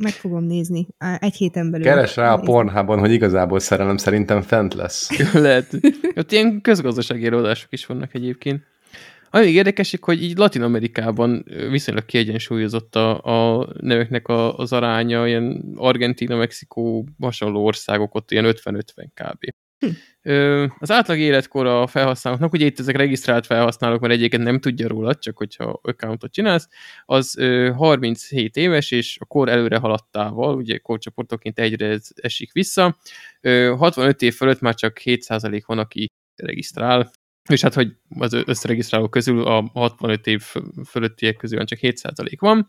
Meg fogom nézni. Egy héten belül. Keres rá a Pornhubon, hogy igazából szerelem szerintem fent lesz. Lehet. Ott ilyen közgazdasági előadások is vannak egyébként. Ami érdekesik, hogy így Latin-Amerikában viszonylag kiegyensúlyozott a, a nőknek a, az aránya, ilyen Argentína, Mexikó, hasonló országok, ott ilyen ötven-ötven kb. Hm. Az átlag életkor a felhasználóknak, ugye itt ezek regisztrált felhasználók, mert egyébként nem tudja róla, csak hogyha accountot csinálsz, az harminchét éves, és a kor előre haladtával, ugye korcsoportoként egyre esik vissza, hatvanöt év fölött már csak hét százalék van, aki regisztrál, és hát, hogy az összeregisztrálók közül a hatvanöt év fölöttiek közül csak hét százalék van.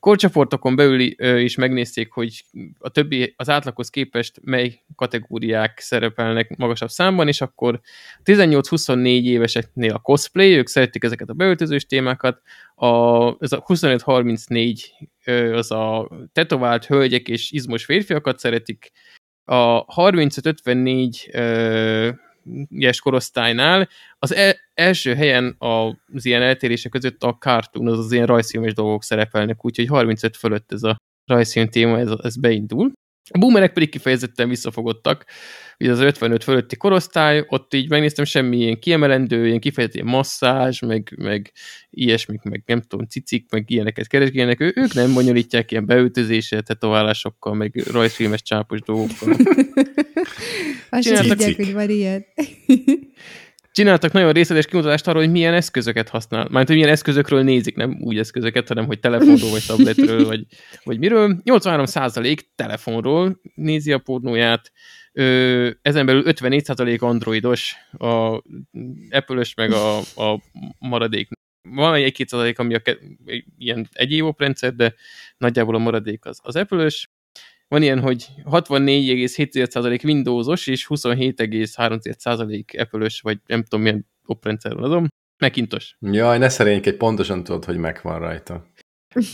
Korcsoportokon belül is megnézték, hogy a többi az átlaghoz képest mely kategóriák szerepelnek magasabb számban, és akkor tizennyolc-huszonnégy éveseknél a cosplay, ők szeretik ezeket a beöltözős témákat, a, ez a huszonöt-harmincnégy az a tetovált hölgyek és izmos férfiakat szeretik, a harmincöt-ötvennégy ilyes korosztálynál. Az el, első helyen az ilyen eltérések között a cartoon, az az ilyen rajzfilmes dolgok szerepelnek, úgyhogy harmincöt fölött ez a rajzfilm téma, ez, ez beindul. A boomerek pedig kifejezetten visszafogottak, ugye az ötvenöt fölötti korosztály, ott így megnéztem semmi ilyen kiemelendő, ilyen kifejezetten masszázs, meg, meg ilyesmik, meg nem tudom, cicik, meg ilyeneket keresgélnek, ő, ők nem bonyolítják ilyen beöltözéssel, tetoválásokkal, meg rajzfilmes csápos dolgokkal. Azt sem tudják, hogy van ilyen. Csináltak nagyon részletes kimutatást arról, hogy milyen eszközöket használ. Mármint, hogy milyen eszközökről nézik, nem úgy eszközöket, hanem, hogy telefonról, vagy tabletről, vagy, vagy miről. nyolcvanhárom százalék telefonról nézi a pornóját. Ö, ezen belül ötvennégy százalék androidos, a Apple-ös, meg a, a maradék. Van egy-két százalék, ami a ke- ilyen egyéb rendszer, de nagyjából a maradék az, az Apple-ös. Van ilyen, hogy hatvannégy egész hét százalék Windows-os, és huszonhét egész három százalék Apple-ös, vagy nem tudom milyen oprendszerről azon, Macintosh. Jaj, ne szerénykedj, pontosan tudod, hogy Mac van rajta.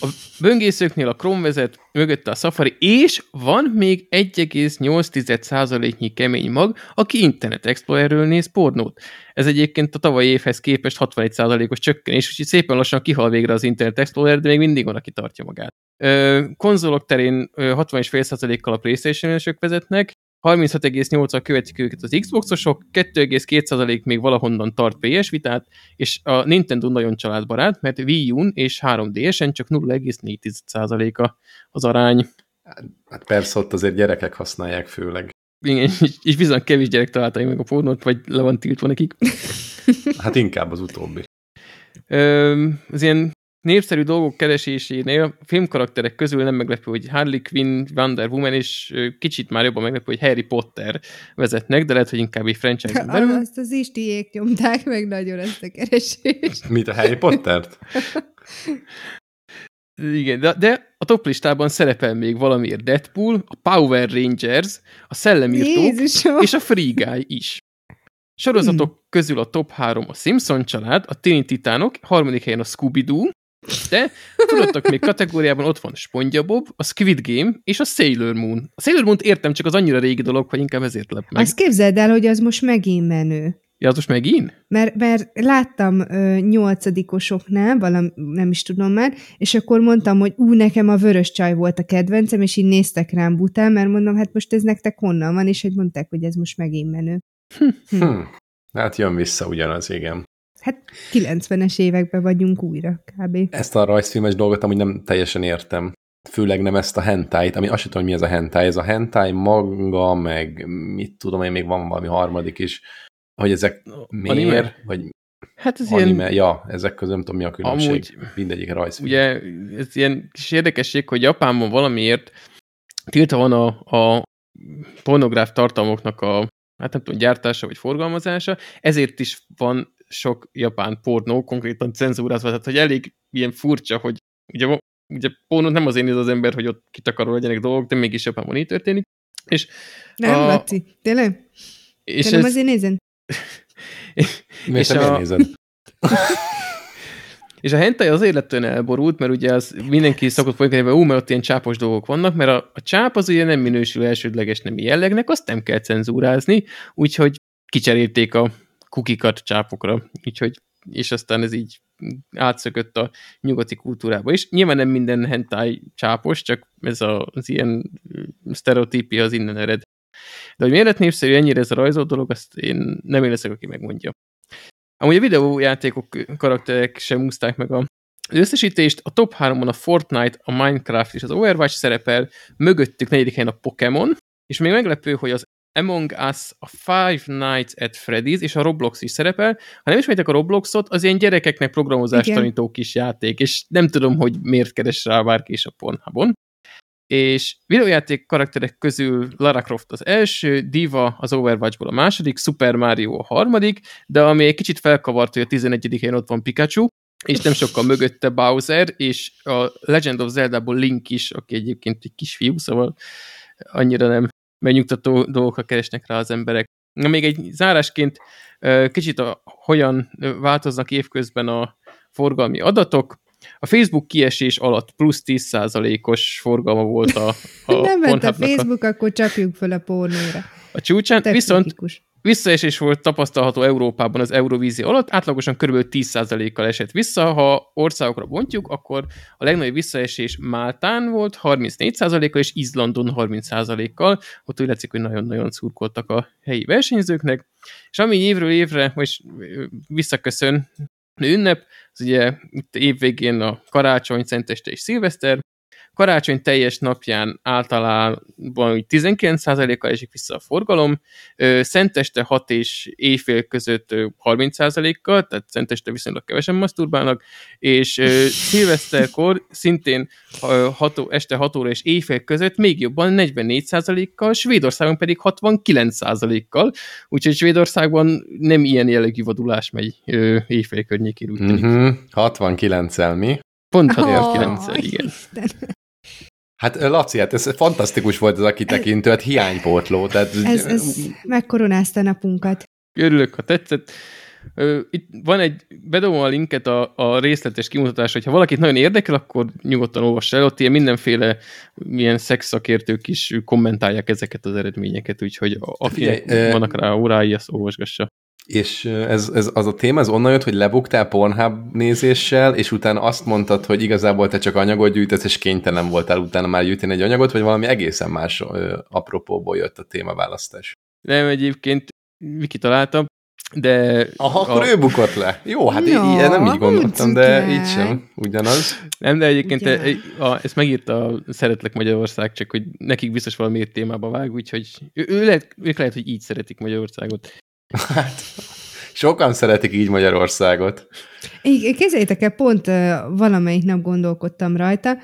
A böngészőknél a Chrome vezet, mögötte a Safari, és van még egy egész nyolc százaléknyi kemény mag, aki Internet Explorerről néz pornót. Ez egyébként a tavalyi évhez képest hatvanegy százalékos csökkenés, úgyhogy szépen lassan kihal végre az Internet Explorer, de még mindig van, aki tartja magát. Konzolok terén hatvan egész öt százalékkal a PlayStation-ösök vezetnek, harminchat egész nyolc százalékkal követik őket az Xbox-osok, két egész két százalék még valahonnan tart pé es Vitát, és a Nintendo nagyon családbarát, mert Wii U-n és három dé esen csak nulla egész négy százaléka az arány. Hát persze ott azért gyerekek használják főleg. Igen, és bizony kevés gyerek találta meg a pornót, vagy le van tiltva nekik. Hát inkább az utóbbi. Ö, az ilyen népszerű dolgok keresésénél filmkarakterek közül nem meglepő, hogy Harley Quinn, Wonder Woman, és kicsit már jobban meglepő, hogy Harry Potter vezetnek, de lehet, hogy inkább egy franchise-on belül. Azt az istiék nyomták meg nagyon ezt a keresést. Mit, a Harry Pottert? Igen, de, de a top listában szerepel még valamiért Deadpool, a Power Rangers, a Szellemírtók Jézusom. És a Free Guy is. Sorozatok hmm. közül a top három a Simpson család, a Téni Titánok, harmadik helyen a Scooby-Doo, de tudottak még kategóriában ott van Spongya Bob, a Squid Game és a Sailor Moon. A Sailor Moon-t értem, csak az annyira régi dolog, hogy inkább ezért lep meg. Azt képzeld el, hogy az most megint menő. Ja, az most megint? Mert, mert láttam ö, nyolcadikosoknál, valam, nem is tudom már, és akkor mondtam, hogy ú, nekem a vörös csaj volt a kedvencem, és így néztek rám bután, mert mondom, hát most ez nektek honnan van, és hogy mondták, hogy ez most megint menő. Hm. Hm. Hát jön vissza ugyanaz, igen. Hát kilencvenes években vagyunk újra, kb. Ezt a rajzfilmes dolgot amúgy nem teljesen értem. Főleg nem ezt a hentájt, ami azt sem tudom, hogy mi ez a hentáj. Ez a hentáj maga, meg mit tudom én, még van valami harmadik is, hogy ezek miért, anime? Vagy hát ez anime, ilyen... ja, ezek közül nem tudom, mi a különbség. Amúgy, mindegyik rajzfilm. Ugye, ez ilyen kis érdekesség, hogy Japánban valamiért tiltva van a, a pornográf tartalmoknak a hát nem tudom, gyártása vagy forgalmazása, ezért is van sok japán pornó, konkrétan cenzúrázva, tehát hogy elég ilyen furcsa, hogy ugye, ugye pornót nem azért néz az ember, hogy ott kitakarol legyenek dolgok, de mégis Japánban így történik. És nem, a... Laci, tényleg? És nem ez... azért nézem. Miért nem nézem? És a hentai azért lett olyan elborult, mert ugye az mindenki szokott folytatni, hogy ú, mert ott ilyen csápos dolgok vannak, mert a, a csáp az ugye nem minősül elsődleges nemi jellegnek, azt nem kell cenzúrázni, úgyhogy kicserélték a kukikat csápokra, úgyhogy, és aztán ez így átszökött a nyugati kultúrába is. Nyilván nem minden hentai csápos, csak ez a, az ilyen sztereotípia az innen ered. De hogy miért lett népszerű ennyire ez a rajzolt dolog, azt én nem én leszek, aki megmondja. Amúgy a videójátékok karakterek sem úszták meg az összesítést. A top háromban a Fortnite, a Minecraft és az Overwatch szerepel, mögöttük negyedik helyen a Pokémon, és még meglepő, hogy az Among Us, a Five Nights at Freddy's és a Roblox is szerepel. Ha nem ismertek a Robloxot, az ilyen gyerekeknek programozást igen. tanító kis játék, és nem tudom, hogy miért keres rá bárki is a Pornhubon. És videójáték karakterek közül Lara Croft az első, Diva az Overwatchból a második, Super Mario a harmadik, de ami egy kicsit felkavart, hogy a tizenegyedik helyen ott van Pikachu, és nem sokkal mögötte Bowser, és a Legend of Zelda-ból Link is, aki egyébként egy kisfiú, szóval annyira nem megnyugtató dolgokra keresnek rá az emberek. Még egy zárásként kicsit a, hogyan változnak évközben a forgalmi adatok. A Facebook kiesés alatt plusz tíz százalékos forgalma volt a, a nem ment a Facebook, a... akkor csapjuk föl a pornóra. A csúcsán, viszont visszaesés volt tapasztalható Európában az Eurovízió alatt, átlagosan kb. tíz százalékkal esett vissza, ha országokra bontjuk, akkor a legnagyobb visszaesés Máltán volt harmincnégy százalékkal, és Izlandon harminc százalékkal, ott úgy látszik, hogy nagyon-nagyon szurkoltak a helyi versenyzőknek, és ami évről évre, most visszaköszön ünnep, az ugye itt évvégén a karácsony, szenteste és szilveszter. Karácsony teljes napján általában tizenkilenc százalékkal esik vissza a forgalom, szenteste hat és éjfél között harminc százalékkal, tehát szenteste viszonylag kevesen maszturbálnak, és szilveszterkor szintén este hat óra és éjfél között még jobban negyvennégy százalékkal, Svédországban pedig hatvankilenc százalékkal, úgyhogy Svédországban nem ilyen jellegű vadulás megy éjfél környékén úgy tűnik. Mm-hmm. hatvankilenccel mi? Pont hatvankilenccel, oh, igen. Isten. Hát Laci, hát ez fantasztikus volt ez a kitekintő, hát hiánypótló. Tehát... Ez, ez megkoronázta napunkat. Örülök, ha tetszett. Itt van egy, bedobom a linket a, a részletes kimutatásra, hogyha valakit nagyon érdekel, akkor nyugodtan olvassa el, ott ilyen mindenféle ilyen szexszakértők is kommentálják ezeket az eredményeket, úgyhogy akinek vannak rá órái, azt olvasgassa. És ez, ez az a téma, ez onnan jött, hogy lebuktál Pornhub nézéssel, és utána azt mondtad, hogy igazából te csak anyagot gyűjtesz, és kénytelen voltál utána már gyűjteni egy anyagot, vagy valami egészen más apropóból jött a témaválasztás. Nem, egyébként Viki találtam, de... Aha, a... akkor ő bukott le. Jó, hát no, én nem így gondoltam, de így sem. Ugyanaz. Nem, de egyébként te, a, ezt megírta a Szeretlek Magyarország, csak hogy nekik biztos valamiért témába vág, úgyhogy ő, ő lehet, ők lehet, hogy így szeretik Magyarországot. Hát, Sokan szeretik így Magyarországot. Képzeljétek el, pont valamelyik nap gondolkodtam rajta.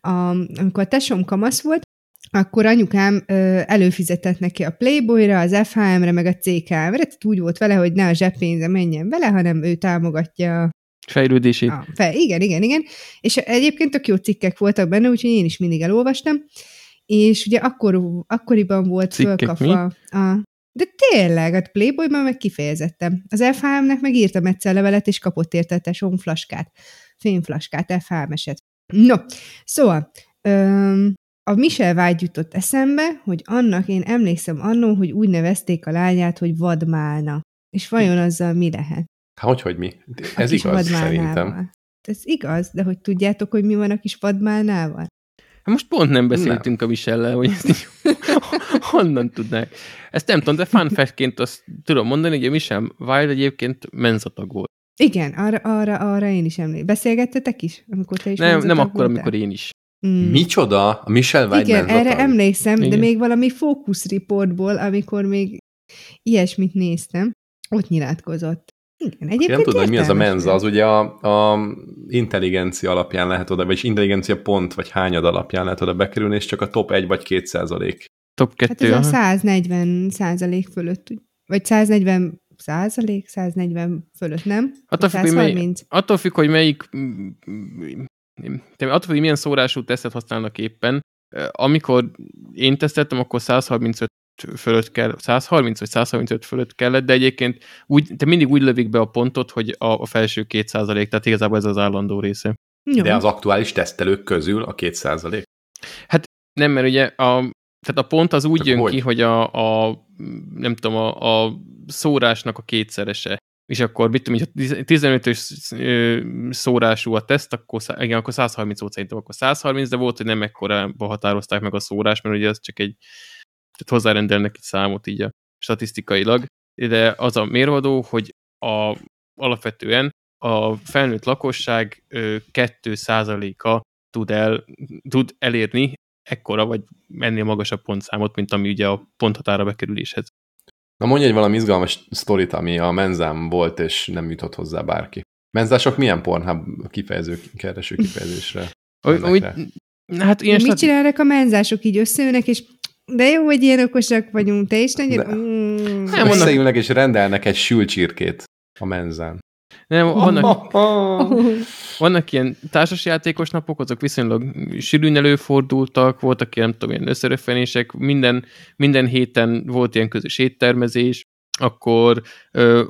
Amikor a tesóm kamasz volt, akkor anyukám ö, előfizetett neki a Playboyra, az ef há emre, meg a cé ká emre. Tehát úgy volt vele, hogy ne a zseppénze menjen vele, hanem ő támogatja fejlődését. A fejlődését. Igen, igen, igen. És egyébként tök jó cikkek voltak benne, úgyhogy én is mindig elolvastam. És ugye akkor, akkoriban volt fölkapva a... De tényleg, a Playboyban meg kifejezettem. Az ef há emnek meg írtam egyszer levelet, és kapott érte a tesóm flaskát. Fényflaskát, ef há em-eset. No, szóval... Ö, A Michel vágy jutott eszembe, hogy annak én emlékszem annó, hogy úgy nevezték a lányát, hogy vadmálna. És vajon azzal mi lehet? Há, hogy, hogy mi? Ez igaz, szerintem. Ez igaz, de hogy tudjátok, hogy mi van a kis vadmálnával? Hát most pont nem beszéltünk nem. a Michellel, hogy ezt így honnan tudnák. Ezt nem tudom, de fun fact-ként azt tudom mondani, hogy a Michel Vágy egyébként menzatag volt. Igen, arra, arra, arra én is emlékszem. Beszélgettetek is? Amikor te is nem, nem akkor, voltál? Amikor én is. Mm. Micsoda? A Michel Vágy igen, menzatag. Erre emlékszem, igen. De még valami fókuszriportból, amikor még ilyesmit néztem, ott nyilatkozott. Igen, egyébként nem tudom, hogy mi az a menza, az ugye a, a intelligencia alapján lehet oda, vagy intelligencia pont, vagy hányad alapján lehet oda bekerülni, és csak a top egy vagy két százalék. Top kettő. Hát ez a száznegyven százalék fölött, vagy száznegyven százalék, száznegyven fölött, nem? Attól függ, mely, attól függ, hogy melyik... Te attól, hogy milyen szórású tesztet használnak éppen. Amikor én teszteltem, akkor százharmincöt fölött kell, százharminc vagy százharmincöt fölött kellett, de egyébként úgy, te mindig úgy lövik be a pontot, hogy a, a felső két százalék, tehát igazából ez az állandó része. Jó. De az aktuális tesztelők közül a két százalék? Hát nem, mert ugye a, tehát a pont az úgy Tök jön hogy? ki, hogy a, a nem tudom, a, a szórásnak a kétszerese. És akkor, mit tudom, hogyha tizenötös szórású a teszt, akkor, igen, akkor százharminc volt szerintem, akkor százharminc, de volt, hogy nem ekkorában határozták meg a szórás, mert ugye az csak egy, tehát hozzárendelnek egy számot így a statisztikailag, de az a mérvadó, hogy a, alapvetően a felnőtt lakosság két százaléka tud, el, tud elérni ekkora, vagy ennél magasabb pontszámot, mint ami ugye a ponthatára bekerüléshez. Na mondj egy valami izgalmas sztorit, ami a menzám volt, és nem jutott hozzá bárki. Menzások milyen Pornhub kifejező, kereső kifejezésre? Úgy, hát ilyen mit csinálnak a menzások? Így összeülnek, és de jó, hogy ilyen okosak vagyunk, te is nagyon... Mm. Összeülnek, és rendelnek egy sült csirkét a menzán. Nem, vannak, vannak ilyen társasjátékos napok, azok viszonylag sűrűn előfordultak, voltak ilyen, nem tudom, ilyen összeröffenések, minden, minden héten volt ilyen közös éttermezés, akkor ö,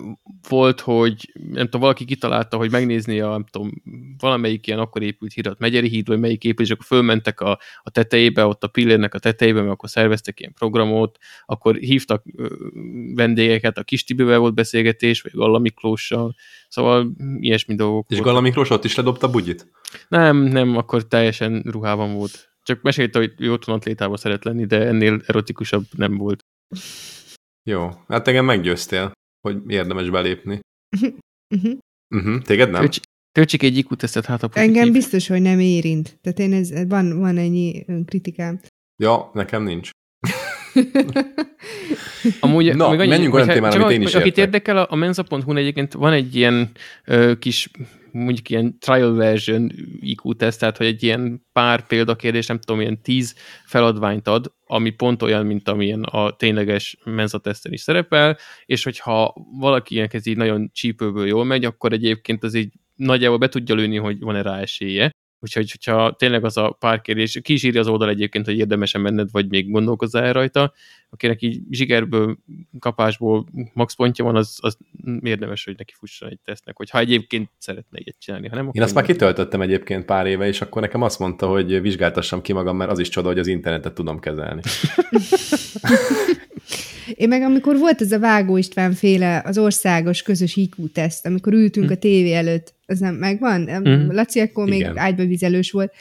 volt, hogy nem tudom, valaki kitalálta, hogy megnézni a, nem tudom, valamelyik ilyen akkor épült hírat, Megyeri híd, vagy melyik épült, és akkor fölmentek a, a tetejébe, ott a pillérnek a tetejébe, mert akkor szerveztek ilyen programot, akkor hívtak ö, vendégeket, a Kis Tibivel volt beszélgetés, vagy Galla Miklóssal, szóval ilyesmi dolgok. És volt. Galla Miklós ott is ledobta bugyit? Nem, nem, akkor teljesen ruhában volt. Csak mesélte, hogy ő otthon atlétában szeret lenni, de ennél erotikusabb nem volt. Jó, hát engem meggyőztél, hogy érdemes belépni. Uh-huh. Uh-huh. Uh-huh. Téged nem? Töltsék egy i kú tesztet, hát a pozitív. Engem biztos, hogy nem érint. Tehát én ez, van, van ennyi kritikám. Ja, nekem nincs. Amúgy, na, annyi, menjünk olyan témára, amit én is értek. Akit érdekel, a menza pont hu-n egyébként van egy ilyen ö, kis, mondjuk ilyen trial version i kú teszt, tehát hogy egy ilyen pár példakérdés, nem tudom, ilyen tíz feladványt ad, ami pont olyan, mint amilyen a tényleges menzateszten is szerepel, és hogyha valaki ilyenek ez így nagyon csípőből jól megy, akkor egyébként az így nagyjából be tudja lőni, hogy van-e rá esélye. Úgyhogy, hogyha tényleg az a pár kérdés, ki is írja az oldal egyébként, hogy érdemesen menned, vagy még gondolkozzál rajta, akinek így zsigerből, kapásból maxpontja van, az, az érdemes, hogy neki fusson egy tesztnek, hogyha egyébként szeretne ilyet csinálni. Ha nem, én azt már kitöltöttem egyébként pár éve, és akkor nekem azt mondta, hogy vizsgáltassam ki magam, mert az is csoda, hogy az internetet tudom kezelni. Én meg amikor volt ez a Vágó István féle, az országos közös i kú teszt, amikor ültünk mm. a tévé előtt, az nem megvan? Mm. Laci akkor még ágybavizelős volt.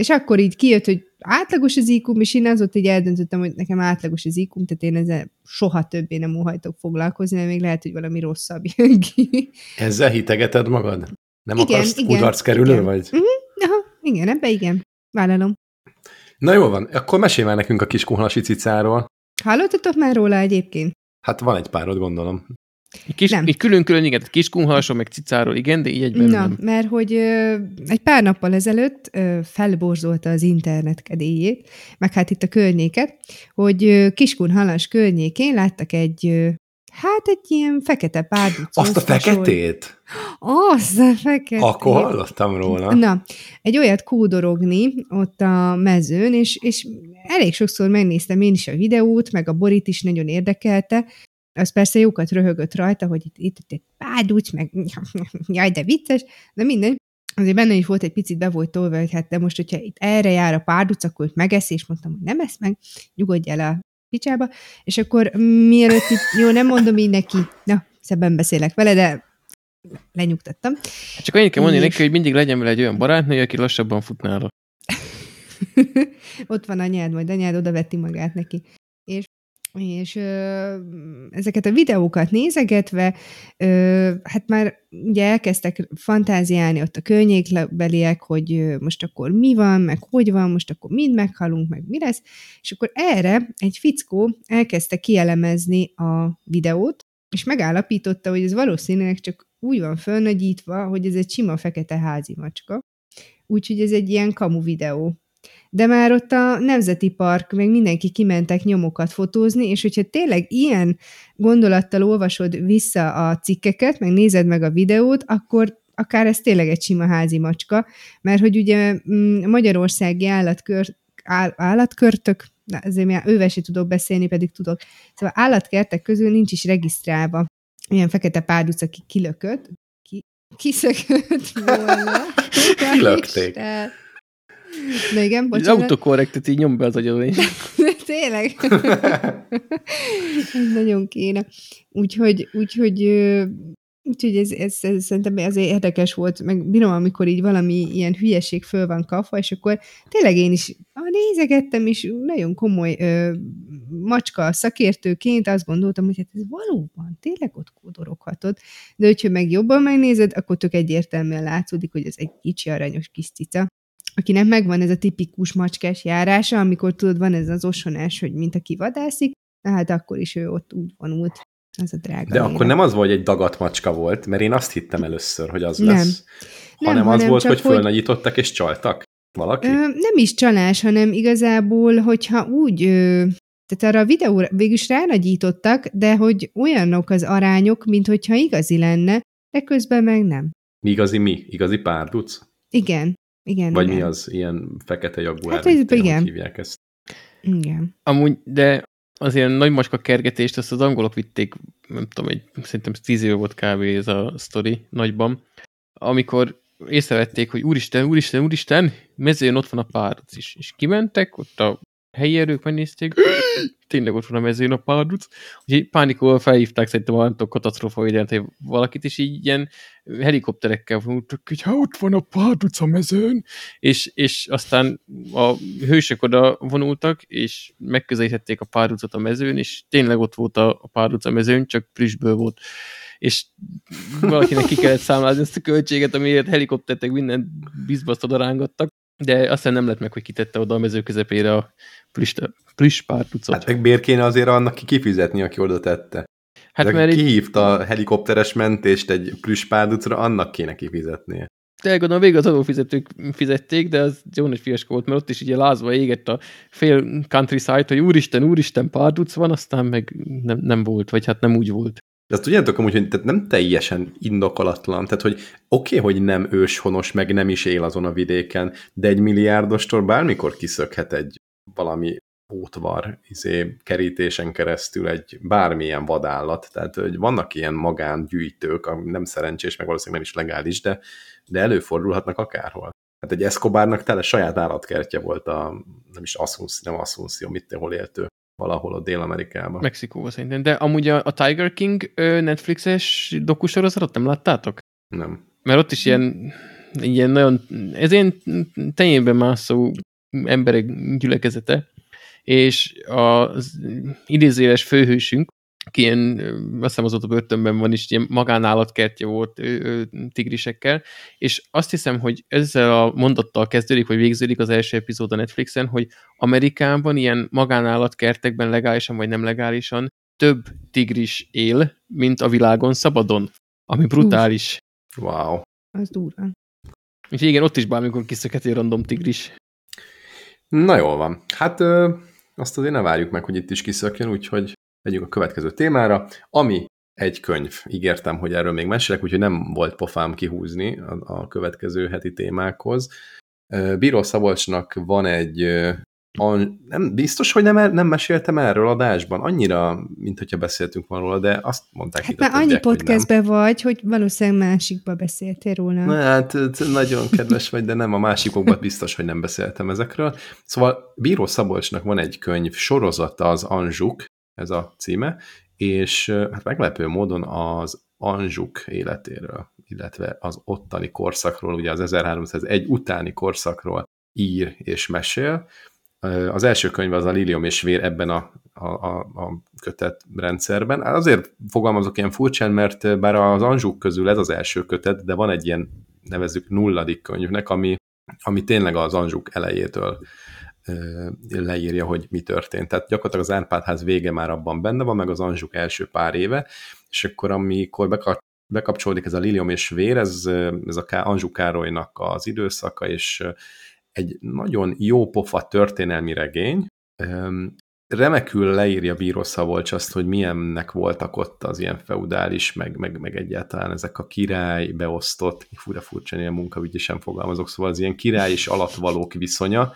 És akkor így kijött, hogy átlagos az i kú, és én az ott így eldöntöttem, hogy nekem átlagos az i kú, tehát én ezzel soha többé nem óhajtok foglalkozni, mert még lehet, hogy valami rosszabb jön ki. Ezzel hitegeted magad? Nem igen, akarsz kudarckerülő vagy? Uh-huh. Aha, igen, ebbe igen. Vállalom. Na jól van, akkor mesélj már nekünk a kis kuhalasi cicáról. Hallottatok már róla egyébként? Hát van egy párod, gondolom. Kis, nem. Így külön-külön, igen, kiskunhalson, meg cicáról, igen, de így egyben Na, nem. Mert hogy ö, egy pár nappal ezelőtt ö, felborzolta az internet kedélyét, meg hát itt a környéket, hogy Kiskunhalas környékén láttak egy, ö, hát egy ilyen fekete párducot. Azt a feketét? Azt a feketét. Akkor hallottam róla. Na, egy olyat kódorogni ott a mezőn, és, és elég sokszor megnéztem én is a videót, meg a Borit is nagyon érdekelte. Az persze jókat röhögött rajta, hogy itt, itt, itt egy páduc, meg jaj, de vicces, de mindegy. Azért benne is volt egy picit, be volt tolva, hogy hát de most, hogyha itt erre jár a páduc, akkor őt megeszi, és mondtam, hogy nem esz meg, nyugodj el a picsába, és akkor mielőtt itt, jó, nem mondom így neki, na, szebben beszélek vele, de lenyugtattam. Csak annyit kell mondani neki, hogy mindig legyen vele egy olyan barátnő, aki lassabban fut nála. Ott van anyád, majd anyád oda veti magát neki. És és ö, ezeket a videókat nézegetve, ö, hát már ugye elkezdtek fantáziálni ott a környékbeliek, hogy ö, most akkor mi van, meg hogy van, most akkor mind meghalunk, meg mi lesz, és akkor erre egy fickó elkezdte kielemezni a videót, és megállapította, hogy ez valószínűleg csak úgy van fölnagyítva, hogy ez egy sima fekete házi macska, úgyhogy ez egy ilyen kamu videó. De már ott a Nemzeti Park, meg mindenki kimentek nyomokat fotózni, és hogyha tényleg ilyen gondolattal olvasod vissza a cikkeket, meg nézed meg a videót, akkor akár ez tényleg egy sima házi macska, mert hogy ugye magyarországi állatkör, áll, állatkörtök, na, azért már ővel se tudok beszélni, pedig tudok, szóval állatkertek közül nincs is regisztrálva ilyen fekete párduc, aki kilökött, ki, kiszökött volna. Kilökték. Na igen, bocsánat. Az autokorrektet így nyom be az agyadon. Tényleg. Nagyon kéne. Úgyhogy, úgyhogy, úgyhogy ez, ez, ez szerintem azért érdekes volt, meg bírom, amikor így valami ilyen hülyeség föl van kapva, és akkor tényleg én is ah, nézegettem, és nagyon komoly ö, macska szakértőként azt gondoltam, hogy hát ez valóban tényleg ott kódoroghatod. De hogyha meg jobban megnézed, akkor tök egyértelműen látszódik, hogy ez egy kicsi aranyos kis cica, akinek megvan ez a tipikus macskás járása, amikor tudod, van ez az osonás, hogy mint aki vadászik, hát akkor is ő ott úgy vonult, az a drága. De lényeg. Akkor nem az volt, hogy egy dagat macska volt, mert én azt hittem először, hogy az nem. lesz, hanem, nem, hanem az volt, hogy fölnagyítottak és csaltak valaki? Ö, nem is csalás, hanem igazából, hogyha úgy, ö, tehát arra a videóra végülis ránagyítottak, de hogy olyanok az arányok, mint hogyha igazi lenne, de közben meg nem. Mi igazi mi? Igazi párduc? Igen. Igen, Vagy igen. mi az ilyen fekete jaguár, hát, hogy igen. hívják ezt. Igen. Amúgy, de az ilyen nagy macska kergetést, azt az angolok vitték, nem tudom, egy, szerintem tíz év volt kb. Ez a sztori nagyban, amikor észrevették, hogy úristen, úristen, úristen, mezőn ott van a párduc is. És kimentek, ott a helyi erők megnézték, tényleg ott van a mezőn a párduc, úgyhogy pánikolva felhívták szerintem a katasztrófa védelmet, hogy valakit is így ilyen helikopterekkel vonultak, hogy hát ott van a párduc a mezőn, és, és aztán a hősök oda vonultak, és megközelítették a párducot a mezőn, és tényleg ott volt a párduc a mezőn, csak frissből volt. És valakinek ki kellett számlázni ezt a költséget, amiért helikoptertek mindent bizbaszt oda rángattak, de aztán nem lett meg, hogy kitette oda a mező közepére a plüss párducot. Hát meg miért kéne azért annak ki kifizetni, aki oda tette? Hát de mert kihívta a helikopteres mentést egy plüss párducra, annak kéne kifizetnie. Tényleg gondolom, végül az adófizetők fizették, de az jó nagy fiasko volt, mert ott is ugye lázva égett a fél countryside, hogy úristen, úristen, párduc van, aztán meg nem, nem volt, vagy hát nem úgy volt. De azt tudjátok amúgy, hogy tehát nem teljesen indokolatlan, tehát hogy oké, okay, hogy nem őshonos, meg nem is él azon a vidéken, de egy milliárdostól bármikor kiszökhet egy valami ótvar izé, kerítésen keresztül egy bármilyen vadállat, tehát hogy vannak ilyen magángyűjtők, nem szerencsés, meg valószínűleg nem is legális, de, de előfordulhatnak akárhol. Hát egy Escobarnak tele saját állatkertje volt a, nem is Asunción, nem Asunción, mit hol élt ő. Valahol a Dél-Amerikában. Mexikóban szerintem. De amúgy a, a Tiger King Netflixes dokusorozat nem láttátok? Nem. Mert ott is ilyen, ilyen nagyon, ez ilyen tenyérben mászó emberek gyülekezete, és az idézőjeles főhősünk, aki ilyen, azt hiszem azóta börtönben van is, ilyen magánállatkertje volt ő, ő, tigrisekkel, és azt hiszem, hogy ezzel a mondattal kezdődik, hogy végződik az első epizód a Netflixen, hogy Amerikában ilyen magánállatkertekben legálisan vagy nem legálisan több tigris él, mint a világon szabadon, ami brutális. Wow. Ez durva. Úgyhogy igen, ott is bármikor kiszöket egy random tigris. Na jól van. Hát ö, azt azért ne várjuk meg, hogy itt is kiszökjön, úgyhogy megyünk a következő témára, ami egy könyv. Ígértem, hogy erről még mesélek, úgyhogy nem volt pofám kihúzni a, a következő heti témákhoz. Bíró Szabolcsnak van egy... A, nem, biztos, hogy nem, nem meséltem erről adásban, annyira, mint hogyha beszéltünk volna, de azt mondták, hát már annyi podcastben vagy, hogy valószínűleg másikba beszéltél róla. Na, hát nagyon kedves vagy, de nem, a másikokban biztos, hogy nem beszéltem ezekről. Szóval Bíró Szabolcsnak van egy könyv, sorozata az Anjouk, ez a címe, és hát meglepő módon az Anjouk életéről, illetve az ottani korszakról, ugye az ezerháromszázegy utáni korszakról ír és mesél. Az első könyv az a Liliom és Vér ebben a, a, a kötet rendszerben. Azért fogalmazok ilyen furcsán, mert bár az Anjouk közül ez az első kötet, de van egy ilyen, nevezzük nulladik könyvnek, ami, ami tényleg az Anjouk elejétől leírja, hogy mi történt. Tehát gyakorlatilag az Árpádház vége már abban benne van, meg az Anjouk első pár éve, és akkor amikor bekapcsolódik ez a Liliom és Vér, ez, ez a Anjouk Károlynak az időszaka, és egy nagyon jó pofa történelmi regény. Remekül leírja Bíró Szabolcs azt, hogy milyennek voltak ott az ilyen feudális, meg, meg, meg egyáltalán ezek a király beosztott, fura furcsán ilyen munkaügyi sem fogalmazok, szóval az ilyen király és alattvalók viszonya,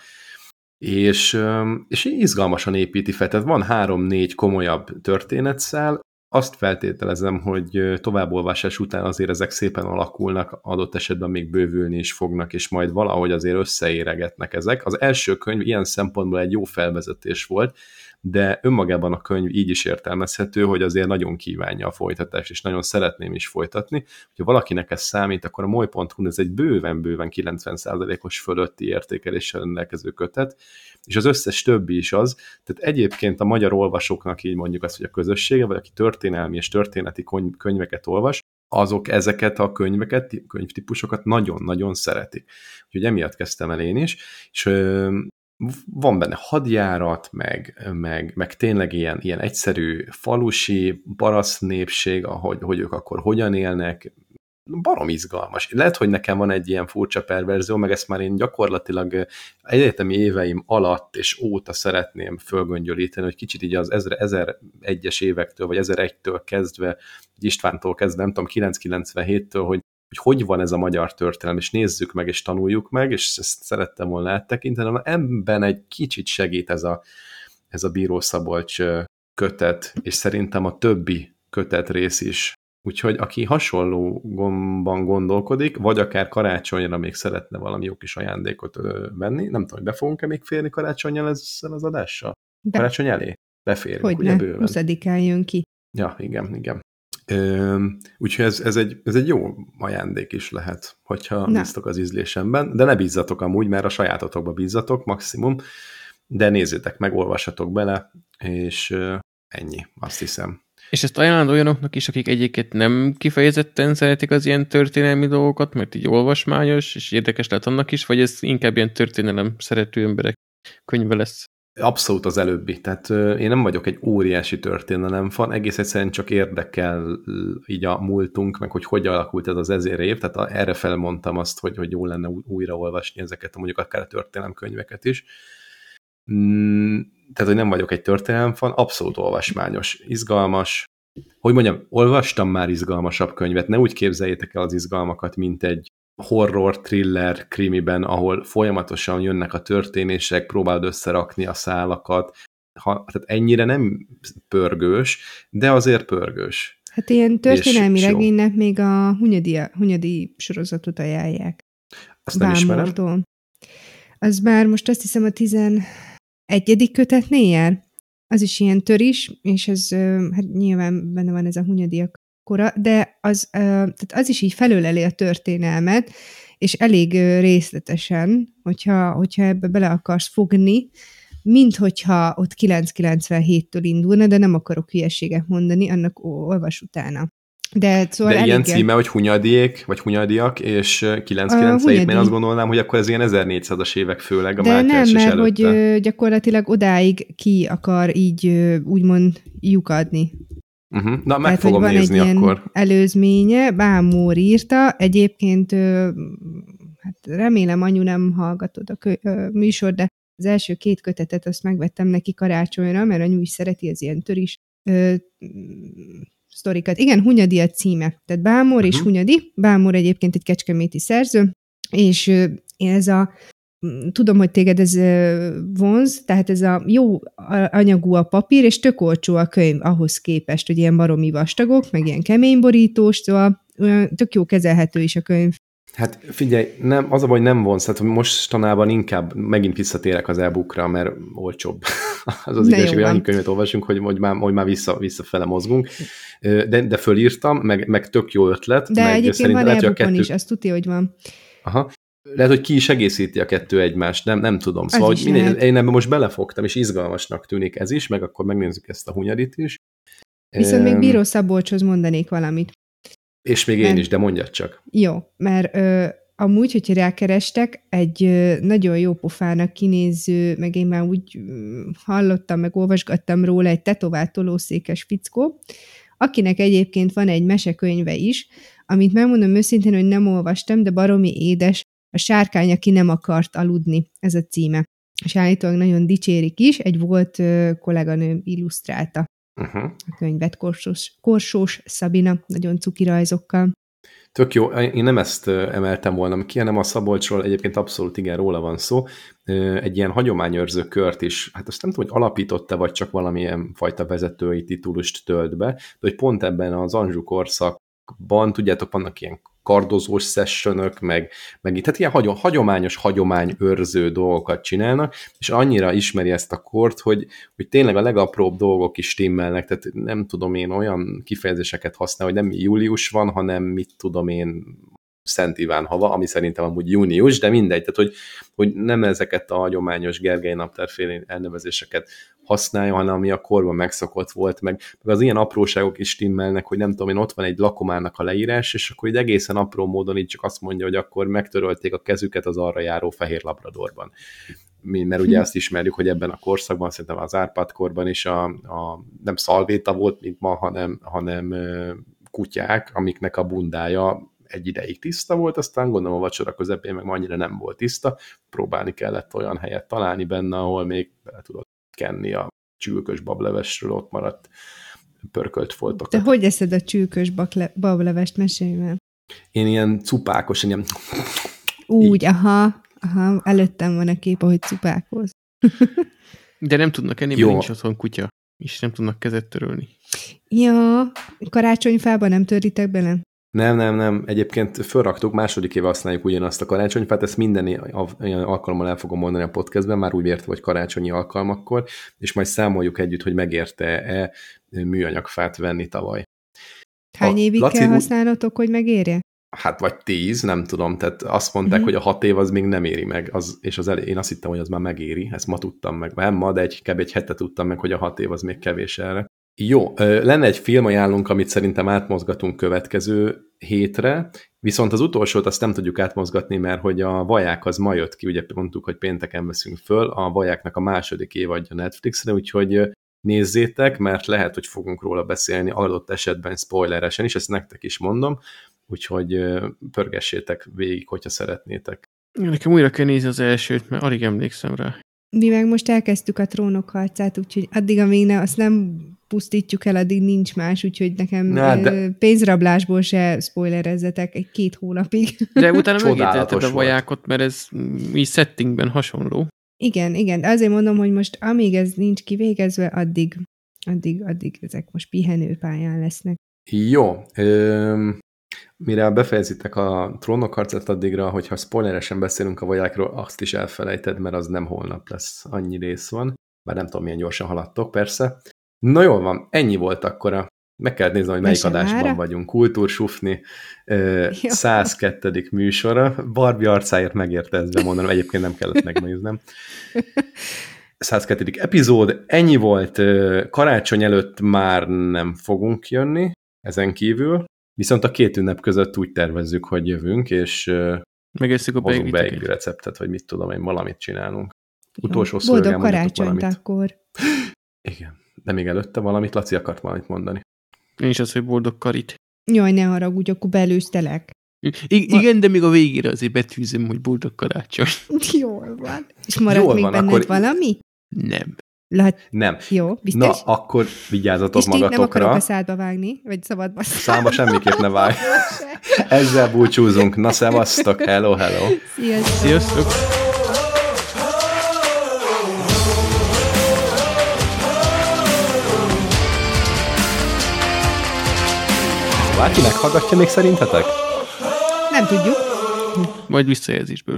és, és izgalmasan építi fel. Tehát van három-négy komolyabb történetszál, azt feltételezem, hogy továbbolvasás után azért ezek szépen alakulnak, adott esetben még bővülni is fognak, és majd valahogy azért összeéregetnek ezek. Az első könyv ilyen szempontból egy jó felvezetés volt, de önmagában a könyv így is értelmezhető, hogy azért nagyon kívánja a folytatást, és nagyon szeretném is folytatni. Ha valakinek ez számít, akkor a moly pont hu ez egy bőven-bőven kilencven százalékos fölötti értékeléssel rendelkező kötet, és az összes többi is az, tehát egyébként a magyar olvasóknak így mondjuk az, hogy a közössége, vagy aki történelmi és történeti könyveket olvas, azok ezeket a könyveket, könyvtípusokat nagyon-nagyon szeretik. Úgyhogy emiatt kezdtem el én is, és van benne hadjárat, meg, meg, meg tényleg ilyen, ilyen egyszerű falusi paraszt népség, ahogy, hogy ők akkor hogyan élnek, barom izgalmas. Lehet, hogy nekem van egy ilyen furcsa perverzió, meg ezt már én gyakorlatilag egyetemi éveim alatt és óta szeretném fölgöngyölíteni, hogy kicsit így az ezeregyes évektől, vagy ezeregytől kezdve, Istvántól kezdve, nem tudom, kilencszázkilencvenhéttől, hogy hogy hogy van ez a magyar történelem, és nézzük meg, és tanuljuk meg, és ezt szerettem volna áttekinteni, mert ebben egy kicsit segít ez a, ez a Bíró Szabolcs kötet, és szerintem a többi kötet rész is. Úgyhogy aki hasonló gomban gondolkodik, vagy akár karácsonyra még szeretne valami jó kis ajándékot venni, nem tudom, hogy be fogunk-e még férni karácsonnyal ezzel az adással? De. Karácsony elé? Beférünk, hogy ugye ne, bőven. huszadikán jön ki. Ja, igen, igen. Ö, úgyhogy ez, ez, egy, ez egy jó ajándék is lehet, hogyha ne. bíztok az ízlésemben, de ne bízzatok amúgy, mert a sajátotokba bízzatok maximum, de nézzétek meg, olvassatok bele, és ö, ennyi, azt hiszem. És ezt ajánlod olyanoknak is, akik egyébként nem kifejezetten szeretik az ilyen történelmi dolgokat, mert így olvasmányos, és érdekes lehet annak is, vagy ez inkább ilyen történelem szerető emberek könyve lesz? Abszolút az előbbi. Tehát euh, én nem vagyok egy óriási történelem fan, egész egyszerűen csak érdekel így a múltunk, meg hogy hogy alakult ez az ezer év, tehát a, erre felmondtam azt, hogy, hogy jó lenne újraolvasni ezeket, mondjuk akár a történelemkönyveket is. Mm, tehát, hogy nem vagyok egy történelem fan, abszolút olvasmányos, izgalmas. Hogy mondjam, olvastam már izgalmasabb könyvet, ne úgy képzeljétek el az izgalmakat, mint egy horror, thriller krimiben, ahol folyamatosan jönnek a történések, próbáld összerakni a szálakat. Ha, tehát ennyire nem pörgős, de azért pörgős. Hát ilyen történelmi regénynek még a Hunyadi, Hunyadi sorozatot ajánlják. Azt nem Bámórtól. Ismerem. Az már most azt hiszem a tizenegyedik kötetnél jár. Az is ilyen töris, és ez hát nyilván benne van ez a Hunyadiak kora, de az, tehát az is így felöleli a történelmet, és elég részletesen, hogyha, hogyha ebbe bele akarsz fogni, mint hogyha ott kilencszázkilencvenhéttől indulna, de nem akarok hülyeséget mondani, annak ó, olvas utána. De, szóval de ilyen címe, hogy Hunyadiék, vagy Hunyadiak, és kilencszázkilencvenhét, én azt gondolnám, hogy akkor ez ilyen ezernégyszázas évek főleg, a Mátyás is előtte. De nem, mert előtte. Hogy gyakorlatilag odáig ki akar így úgymond lyukadni. Uh-huh. Na, meg tehát, fogom nézni akkor. Tehát, van előzménye, Bámór írta, egyébként hát remélem, anyu, nem hallgatod a kö- műsor, de az első két kötetet azt megvettem neki karácsonyra, mert anyu is szereti az ilyen törés sztorikat. Igen, Hunyadi a címe. Tehát Bámór uh-huh. és Hunyadi. Bámór egyébként egy kecskeméti szerző, és ez a, tudom, hogy téged ez vonz, tehát ez a jó anyagú a papír, és tök olcsó a könyv ahhoz képest, hogy ilyen baromi vastagok, meg ilyen kemény borítós, szóval tök jó kezelhető is a könyv. Hát figyelj, nem, az a baj, nem vonz, tehát mostanában inkább megint visszatérek az e-bookra, mert olcsóbb. Az az igazság, hogy annyi könyvet olvasunk, hogy, hogy már, hogy már vissza, visszafele mozgunk. De, de fölírtam, meg, meg tök jó ötlet. De meg egyébként van e-bookon kettő... is, azt tudja, hogy van. Aha. Lehet, hogy ki is egészíti a kettő egymást, nem, nem tudom. Szóval, hogy minél, én ebben most belefogtam, és izgalmasnak tűnik ez is, meg akkor megnézzük ezt a Hunyadit is. Viszont még Bíró Szabolcshoz mondanék valamit. És még mert, én is, de mondjad csak. Jó, mert ö, amúgy, hogyha rákerestek, egy ö, nagyon jó pofának kinéző, meg én már úgy ö, hallottam, meg olvasgattam róla, egy tetovált tolószékes fickó, akinek egyébként van egy mesekönyve is, amit megmondom őszintén, hogy nem olvastam, de baromi édes, a sárkány, aki nem akart aludni, ez a címe. És állítólag nagyon dicsérik is, egy volt ö, kolléganőm illusztrálta. Uh-huh. A könyvet Korsós, Korsós Szabina, nagyon cuki rajzokkal. Tök jó, én nem ezt emeltem volna ki, hanem a Szabolcsról egyébként abszolút igen, róla van szó. Egy ilyen hagyományőrző kört is, hát azt nem tudom, hogy alapította, vagy csak valamilyen fajta vezetői titulust tölt be, de hogy pont ebben az Anjouk korszakban, tudjátok, vannak ilyen kardozós sessionök, meg, meg itt, hát ilyen hagyom, hagyományos, hagyományőrző dolgokat csinálnak, és annyira ismeri ezt a kort, hogy, hogy tényleg a legapróbb dolgok is stimmelnek, tehát nem tudom én olyan kifejezéseket használni, hogy nem július van, hanem mit tudom én Szent Iván hava, ami szerintem amúgy június, de mindegy, tehát hogy, hogy nem ezeket a hagyományos Gergely naptárféle elnevezéseket használja, hanem ami a korban megszokott volt, meg, meg az ilyen apróságok is stimmelnek, hogy nem tudom én, ott van egy lakomának a leírás, és akkor így egészen apró módon így csak azt mondja, hogy akkor megtörölték a kezüket az arra járó fehér labradorban. Mi, mert ugye azt ismerjük, hogy ebben a korszakban, szerintem az Árpád-korban is a, a nem szalvéta volt, mint ma, hanem, hanem kutyák, amiknek a bundája egy ideig tiszta volt, aztán gondolom a vacsora közepén meg annyira nem volt tiszta, próbálni kellett olyan helyet találni benne, ahol még bele tudod kenni a csülkös bablevesről, ott maradt pörkölt foltokat. Te hogy eszed a csülkös bakle- bablevest? Mesélj már. Én ilyen cupákos, ilyen... Úgy, aha, aha, előttem van a kép, ahogy cupákhoz. De nem tudnak enni, mert nincs otthon kutya, és nem tudnak kezet törölni. Ja, karácsonyfában nem töritek bele? Nem, nem, nem. Egyébként fölraktuk, második éve használjuk ugyanazt a karácsonyfát, ezt minden alkalommal el fogom mondani a podcastben, már úgy érte, vagy karácsonyi alkalmakkor, és majd számoljuk együtt, hogy megérte-e műanyagfát venni tavaly. Hány a évig Laci... kell használnotok, hogy megérje? Hát vagy tíz, nem tudom, tehát azt mondták, uh-huh. hogy a hat év az még nem éri meg, az, és az elé... én azt hittem, hogy az már megéri, ezt ma tudtam meg, nem ma, de egy, kb. Egy hete tudtam meg, hogy a hat év az még kevés erre. Jó, lenne egy filmajánlónk, amit szerintem átmozgatunk következő hétre, viszont az utolsót azt nem tudjuk átmozgatni, mert hogy a Vaják az ma jött ki, ugye mondtuk, hogy pénteken veszünk föl, a Vajáknak a második évadja Netflixre, úgyhogy nézzétek, mert lehet, hogy fogunk róla beszélni adott esetben spoileresen is, ezt nektek is mondom, úgyhogy pörgessétek végig, hogyha szeretnétek. Nekem újra kell nézni az elsőt, mert alig emlékszem rá. Mi meg most elkezdtük a Trónok harcát, úgyhogy addig, amíg ne, azt nem pusztítjuk el, addig nincs más, úgyhogy nekem Na, de... pénzrablásból se spoilerezzetek egy-két hónapig. De utána megértetted a Vajákot, mert ez így settingben hasonló. Igen, igen. Azért mondom, hogy most amíg ez nincs kivégezve, addig, addig, addig ezek most pihenőpályán lesznek. Jó. Öm... Mire befejezitek a Trónok harcát addigra, hogyha spoileresen beszélünk a Vajákról, azt is elfelejted, mert az nem holnap lesz. Annyi rész van. Bár nem tudom, milyen gyorsan haladtok, persze. Na jól van, ennyi volt akkora. Meg kell nézni, hogy melyik adásban ára? Vagyunk. Kultúrsufni százkettő. műsora. Barbie arcáért megérte ezt bemondanom, egyébként nem kellett megnéznem. százkettő. epizód, ennyi volt. Karácsony előtt már nem fogunk jönni, ezen kívül. Viszont a két ünnep között úgy tervezzük, hogy jövünk, és megesztük a hozunk be egy receptet, hogy mit tudom én, valamit csinálunk. Utolsó szörgel mondhatok valamit. Akkor. Igen, de még előtte valamit, Laci akart valamit mondani. Én is az, hogy boldog karit. Jaj, ne haragudj, akkor belőztelek. I- igen, Ma... de még a végére azért betűzöm, hogy boldog karácsony. Jól van. És maradt Jól még van, benned akkor... valami? Nem. Lehet... Nem. Jó, biztos? Na, akkor vigyázzatok magatokra. És nem akarok a szádba vágni, vagy szabadba szádba. Száma semmiképp ne vágj. Ezzel búcsúzunk. Na, szevasztok. Hello, hello. Sziasztok. Sziasztok. Bárki meghallgatja még szerintetek? Nem tudjuk. Majd visszajelzésből.